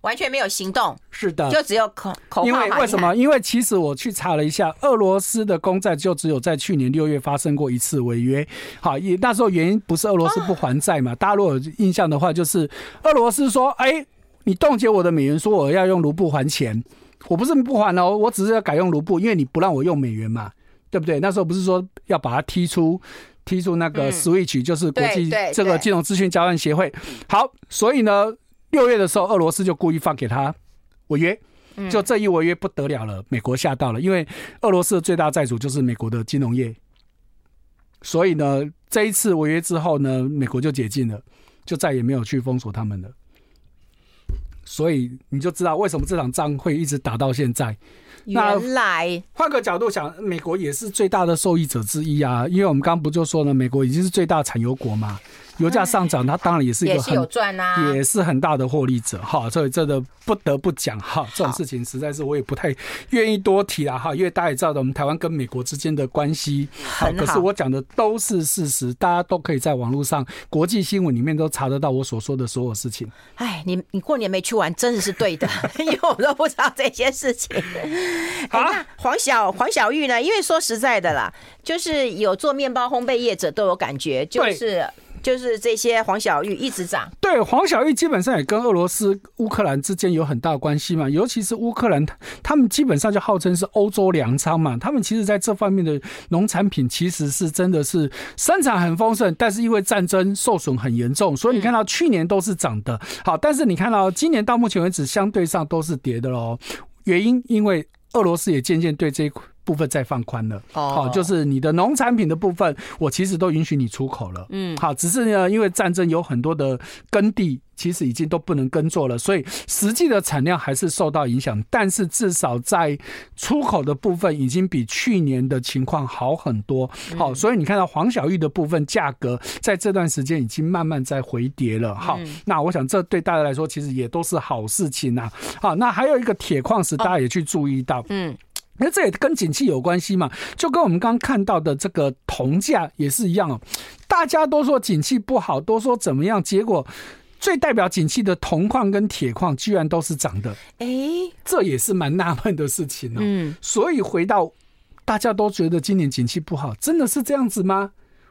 完全没有行动。是的，就只有口口号。因为为什么？因为其实我去查了一下，俄罗斯的公债就只有在去年六月发生过一次违约。好，也那时候原因不是俄罗斯不还债嘛？大家如果有印象的话，就是俄罗斯说：“哎，你冻结我的美元，说我要用卢布还钱。”我不是不还哦，我只是要改用卢布，因为你不让我用美元嘛，对不对？那时候不是说要把它踢出，踢出那个 switch，、嗯、就是国际这个金融资讯交换协会。好，所以呢，六月的时候，俄罗斯就故意放给他违约，就这一违约不得了了，美国吓到了，因为俄罗斯的最大债主就是美国的金融业，所以呢，这一次违约之后呢，美国就解禁了，就再也没有去封锁他们了。所以你就知道为什么这场仗会一直打到现在。原来换个角度想，美国也是最大的受益者之一啊，因为我们刚刚不就说呢，美国已经是最大产油国嘛，油价上涨，它当然也是一个很也是有赚啊，也是很大的获利者哈。所以真的不得不讲哈，这种事情实在是我也不太愿意多提啦哈，因为大家也知道的，我们台湾跟美国之间的关系好，可是我讲的都是事实，大家都可以在网络上、国际新闻里面都查得到我所说的所有事情。哎，你你过年没去玩，真的是对的，因为我都不知道这些事情。欸、那黄小黄小玉呢？因为说实在的啦，就是有做面包烘焙业者都有感觉，就是。就是这些黄小玉一直涨。对，黄小玉基本上也跟俄罗斯乌克兰之间有很大关系嘛，尤其是乌克兰他们基本上就号称是欧洲粮仓嘛，他们其实在这方面的农产品其实是真的是生产很丰盛，但是因为战争受损很严重，所以你看到去年都是涨的、嗯、好，但是你看到今年到目前为止相对上都是跌的咯，原因因为俄罗斯也渐渐对这一部分再放宽了、哦哦、就是你的农产品的部分我其实都允许你出口了、嗯、好，只是呢因为战争有很多的耕地其实已经都不能耕作了，所以实际的产量还是受到影响，但是至少在出口的部分已经比去年的情况好很多、嗯、好，所以你看到黄小玉的部分价格在这段时间已经慢慢在回跌了，好、嗯、那我想这对大家来说其实也都是好事情啊。好，那还有一个铁矿石大家也去注意到、哦、嗯，那这也跟景气有关系嘛，就跟我们刚刚看到的这个铜价也是一样哦。大家都说景气不好，都说怎么样，结果最代表景气的铜矿跟铁矿居然都是涨的，诶，这也是蛮纳闷的事情哦。嗯，所以回到大家都觉得今年景气不好，真的是这样子吗？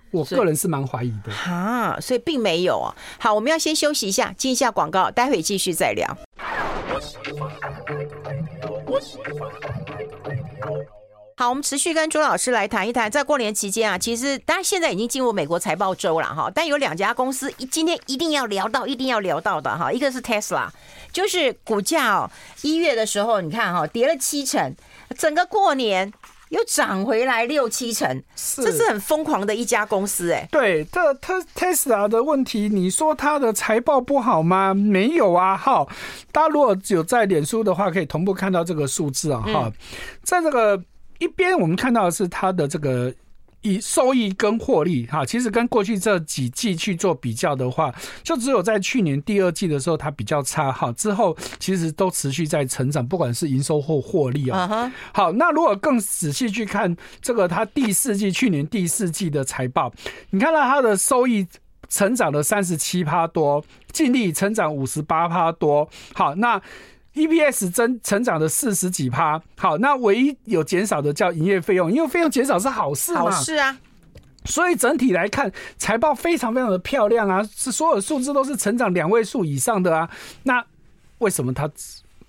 我个人是蛮怀疑的啊，所以并没有啊。好，我们要先休息一下，进一下广告，待会继续再聊。好，我们持续跟朱老师来谈一谈，在过年期间啊，其实当然现在已经进入美国财报周了哈，但有两家公司今天一定要聊到，一定要聊到的哈，一个是 Tesla， 就是股价哦，一月的时候你看哈，跌了七成，整个过年又涨回来六七成，这是很疯狂的一家公司哎、欸。对，这 Tesla 的问题，你说它的财报不好吗？没有啊，哈，大家如果有在脸书的话，可以同步看到这个数字啊，哈、嗯，在这个一边我们看到的是它的这个收益跟获利哈，其实跟过去这几季去做比较的话，就只有在去年第二季的时候它比较差哈，之后其实都持续在成长，不管是营收或获利啊。好，那如果更仔细去看这个它第四季去年第四季的财报，你看到它的收益成长了 百分之三十七 多，净利成长 百分之五十八 多，好，那E P S 增成长的四十几趴，好，那唯一有减少的叫营业费用，因为费用减少是好事嘛，好事啊，所以整体来看财报非常非常的漂亮啊，是所有数字都是成长两位数以上的啊，那为什么它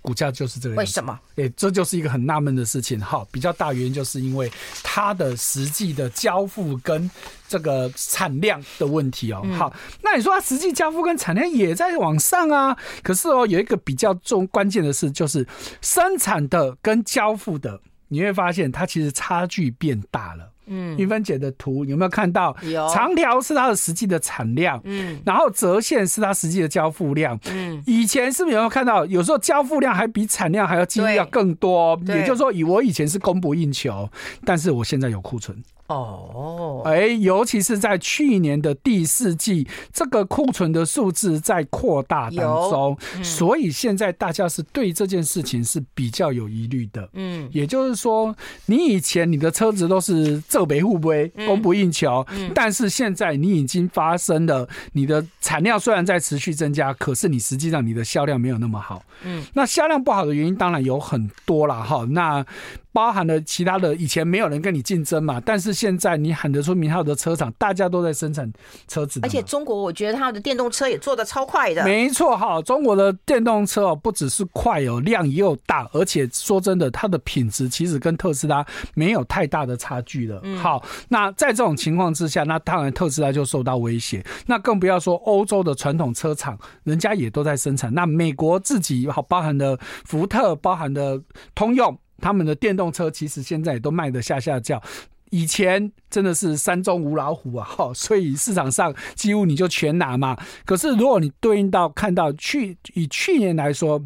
股价就是这个样子？为什么？欸，这就是一个很纳闷的事情，好，比较大原因就是因为它的实际的交付跟这个产量的问题哦。好，那你说它实际交付跟产量也在往上啊，可是哦，有一个比较重关键的事就是生产的跟交付的，你会发现它其实差距变大了。嗯，云芬姐的图有没有看到？有，长条是它的实际的产量，嗯，然后折线是它实际的交付量，嗯，以前是不是有没有看到？有时候交付量还比产量还要几率要更多，也就是说，以我以前是供不应求，但是我现在有库存。哦，哎，尤其是在去年的第四季，这个库存的数字在扩大当中、嗯，所以现在大家是对这件事情是比较有疑虑的。嗯，也就是说，你以前你的车子都是浙北互杯供不应求、嗯嗯，但是现在你已经发生了，你的产量虽然在持续增加，可是你实际上你的销量没有那么好。嗯，那销量不好的原因当然有很多啦哈，那包含了其他的，以前没有人跟你竞争嘛，但是现在你喊得出名号的车厂，大家都在生产车子，而且中国我觉得它的电动车也做得超快的。没错哈，中国的电动车不只是快哦，量也有大，而且说真的，它的品质其实跟特斯拉没有太大的差距了。嗯、好，那在这种情况之下，那当然特斯拉就受到威胁，那更不要说欧洲的传统车厂，人家也都在生产。那美国自己好，包含了福特，包含了通用。他们的电动车其实现在也都卖得下下叫，以前真的是山中无老虎啊，所以市场上几乎你就全拿嘛。可是如果你对应到看到去以去年来说，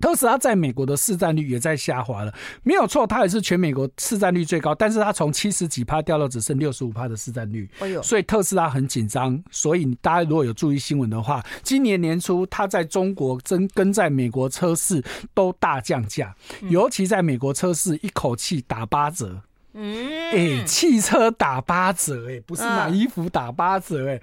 特斯拉在美国的市占率也在下滑了，没有错，它也是全美国市占率最高，但是它从七十几%掉到只剩六十五%的市占率，所以特斯拉很紧张。所以大家如果有注意新闻的话，今年年初它在中国跟在美国车市都大降价，尤其在美国车市一口气打八折。嗯，哎，汽车打八折，哎，不是买衣服打八折，哎。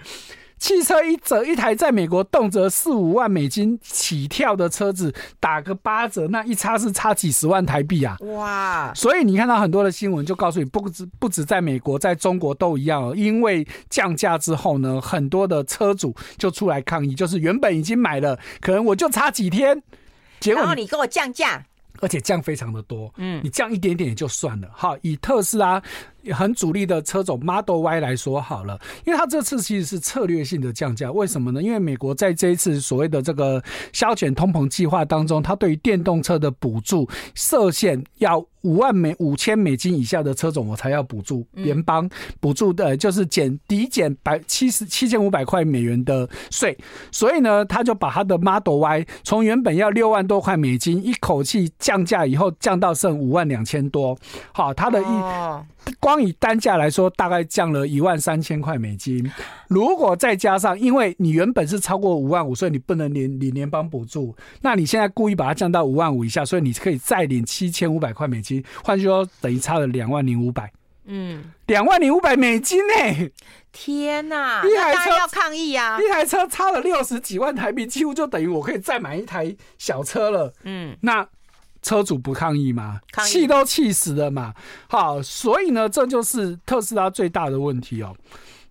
汽车一折，一台在美国动辄四五万美金起跳的车子打个八折，那一差是差几十万台币啊！哇！所以你看到很多的新闻就告诉你，不止不止在美国，在中国都一样哦。因为降价之后呢，很多的车主就出来抗议，就是原本已经买了，可能我就差几天，结果然后你给我降价。而且降非常的多，嗯，你降一点点也就算了。好，以特斯拉很主力的车种 Model Y 来说好了，因为它这次其实是策略性的降价，为什么呢？因为美国在这一次所谓的这个削减通膨计划当中，它对于电动车的补助设限要五万美五千美金以下的车种我才要补助，联邦补助的就是减抵减百七十七千五百块美元的税，所以呢，他就把他的 Model Y 从原本要六万多块美金一口气降价以后降到剩五万两千多，好，他的一、哦、光以单价来说大概降了一万三千块美金，如果再加上因为你原本是超过五万五，所以你不能领领联邦补助，那你现在故意把它降到五万五以下，所以你可以再领七千五百块美金。换句话说，等于差了两万零五百，嗯，两万零五百美金呢、欸！天哪，一台车要抗议啊！一台车差了六十几万台币，几乎就等于我可以再买一台小车了。嗯，那车主不抗议吗？气都气死了嘛！好，所以呢，这就是特斯拉最大的问题哦。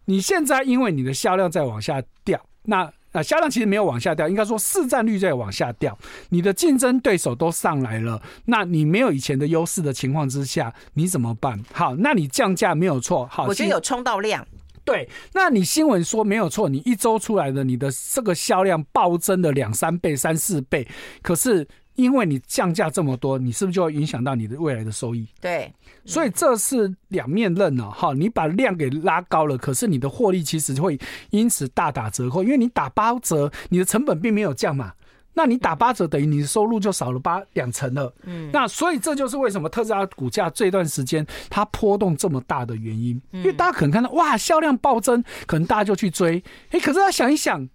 你现在因为你的销量在往下掉，那。那销量其实没有往下掉，应该说市占率在往下掉，你的竞争对手都上来了，那你没有以前的优势的情况之下你怎么办？好，那你降价没有错，好，我觉得有冲到量，对，那你新闻说没有错，你一周出来的你的这个销量暴增了两三倍三四倍，可是因为你降价这么多，你是不是就会影响到你的未来的收益？对，所以这是两面刃哦。哈，你把量给拉高了，可是你的获利其实会因此大打折扣，因为你打八折，你的成本并没有降嘛。那你打八折等于你的收入就少了八两成了。嗯，那所以这就是为什么特斯拉股价这段时间它波动这么大的原因，因为大家可能看到哇销量暴增，可能大家就去追，哎，可是他想一想，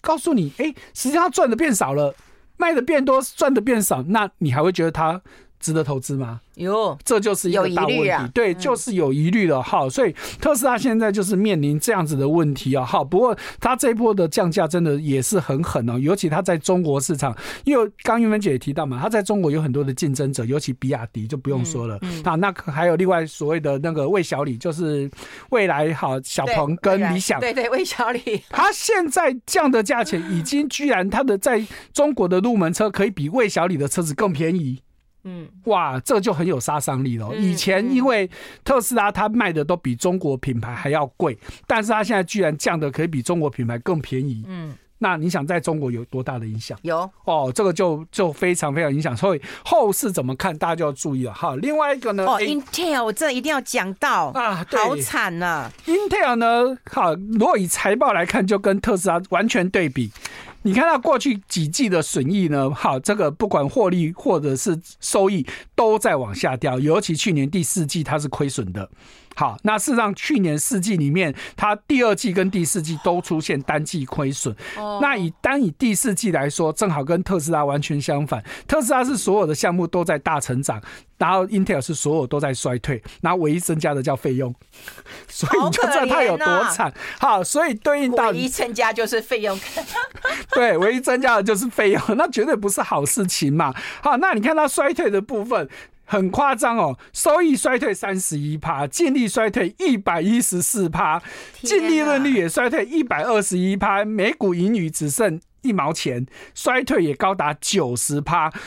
告诉你，哎，实际上他赚的变少了。卖的变多，赚的变少，那你还会觉得它值得投资吗？有，这就是一个大问题，啊、对，就是有疑虑了哈。所以特斯拉现在就是面临这样子的问题啊。好，不过它这一波的降价真的也是很狠哦，尤其它在中国市场，因为刚云芬姐也提到嘛，它在中国有很多的竞争者，尤其比亚迪就不用说了、嗯嗯、啊。那还有另外所谓的那个魏小李，就是未来好小鹏跟理想，对 对, 对，魏小李，它现在降的价钱已经居然它的在中国的入门车可以比魏小李的车子更便宜。嗯，哇，这就很有杀伤力了。以前因为特斯拉它卖的都比中国品牌还要贵，但是它现在居然降的可以比中国品牌更便宜。嗯，那你想在中国有多大的影响？有哦，这个就就非常非常影响。所以后市怎么看，大家就要注意了哈。另外一个呢，哦 ，Intel 我这一定要讲到啊，好惨啊 ！Intel 呢，好，如果以财报来看，就跟特斯拉完全对比。你看到过去几季的损益呢？好，这个不管获利或者是收益都在往下掉，尤其去年第四季它是亏损的。好，那事实上去年四季里面，它第二季跟第四季都出现单季亏损。Oh. 那以单以第四季来说，正好跟特斯拉完全相反。特斯拉是所有的项目都在大成长，然后 Intel 是所有都在衰退，然后唯一增加的叫费用，所以你就知道它有多惨。好, 好，所以对应到唯一增加就是费用，对，唯一增加的就是费用，那绝对不是好事情嘛。好，那你看它衰退的部分。很夸张哦，收益衰退 百分之三十一， 净利衰退 百分之一百一十四， 净利润率也衰退 百分之一百二十一， 每股盈余只剩一毛钱，衰退也高达 百分之九十。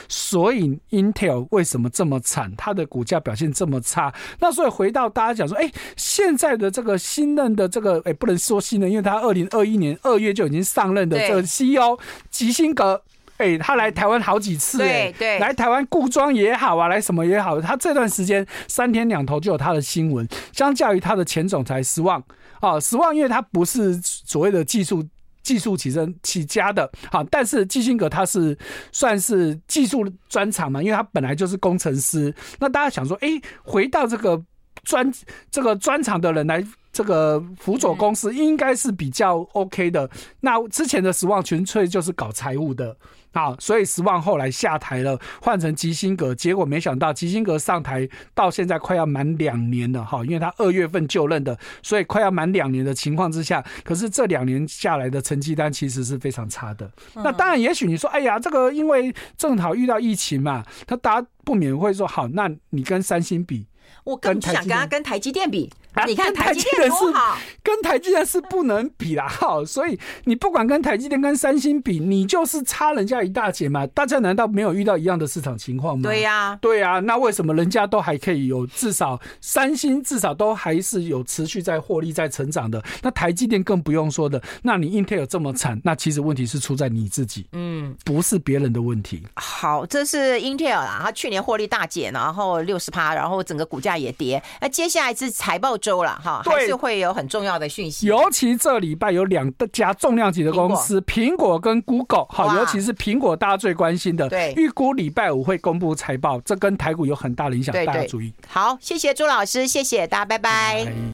所以 Intel 为什么这么惨，它的股价表现这么差？那所以回到大家讲说，哎、欸，现在的这个新任的这个，哎、欸，不能说新任，因为他二零二一年二月就已经上任的这个 C E O 基辛格，欸、他来台湾好几次、欸、对对，来台湾故装也好啊，来什么也好，他这段时间三天两头就有他的新闻。相较于他的前总裁斯旺啊，斯旺因为他不是所谓的技术技术起身起家的，好，但是基辛格他是算是技术专长嘛，因为他本来就是工程师。那大家想说，哎、欸，回到这个专这个专长的人来这个辅佐公司，应该是比较 OK 的。那之前的史旺纯粹就是搞财务的，好，所以史旺后来下台了，换成基辛格，结果没想到基辛格上台到现在快要满两年了，因为他二月份就任的，所以快要满两年的情况之下，可是这两年下来的成绩单其实是非常差的。那当然也许你说，哎呀，这个因为正好遇到疫情嘛，他大家不免会说，好，那你跟三星比，我更不想跟他跟台积电比，啊、你看台积电多好，跟台积电是不能比啦，好，所以你不管跟台积电跟三星比，你就是差人家一大截嘛。大家难道没有遇到一样的市场情况吗？对呀、啊，对呀、啊，那为什么人家都还可以有，至少三星至少都还是有持续在获利在成长的，那台积电更不用说的。那你 Intel 这么惨，那其实问题是出在你自己，嗯，不是别人的问题。好，这是 Intel 啦，他去年获利大减，然后 百分之六十， 然后整个股价也跌。那接下来是财报周了哈，还是会有很重要的讯息。尤其这礼拜有两家重量级的公司，苹果跟 Google， 好，尤其是苹果大家最关心的，对，预估礼拜五会公布财报，这跟台股有很大的影响，大家注意。好，谢谢朱老师，谢谢大家，拜拜。拜拜。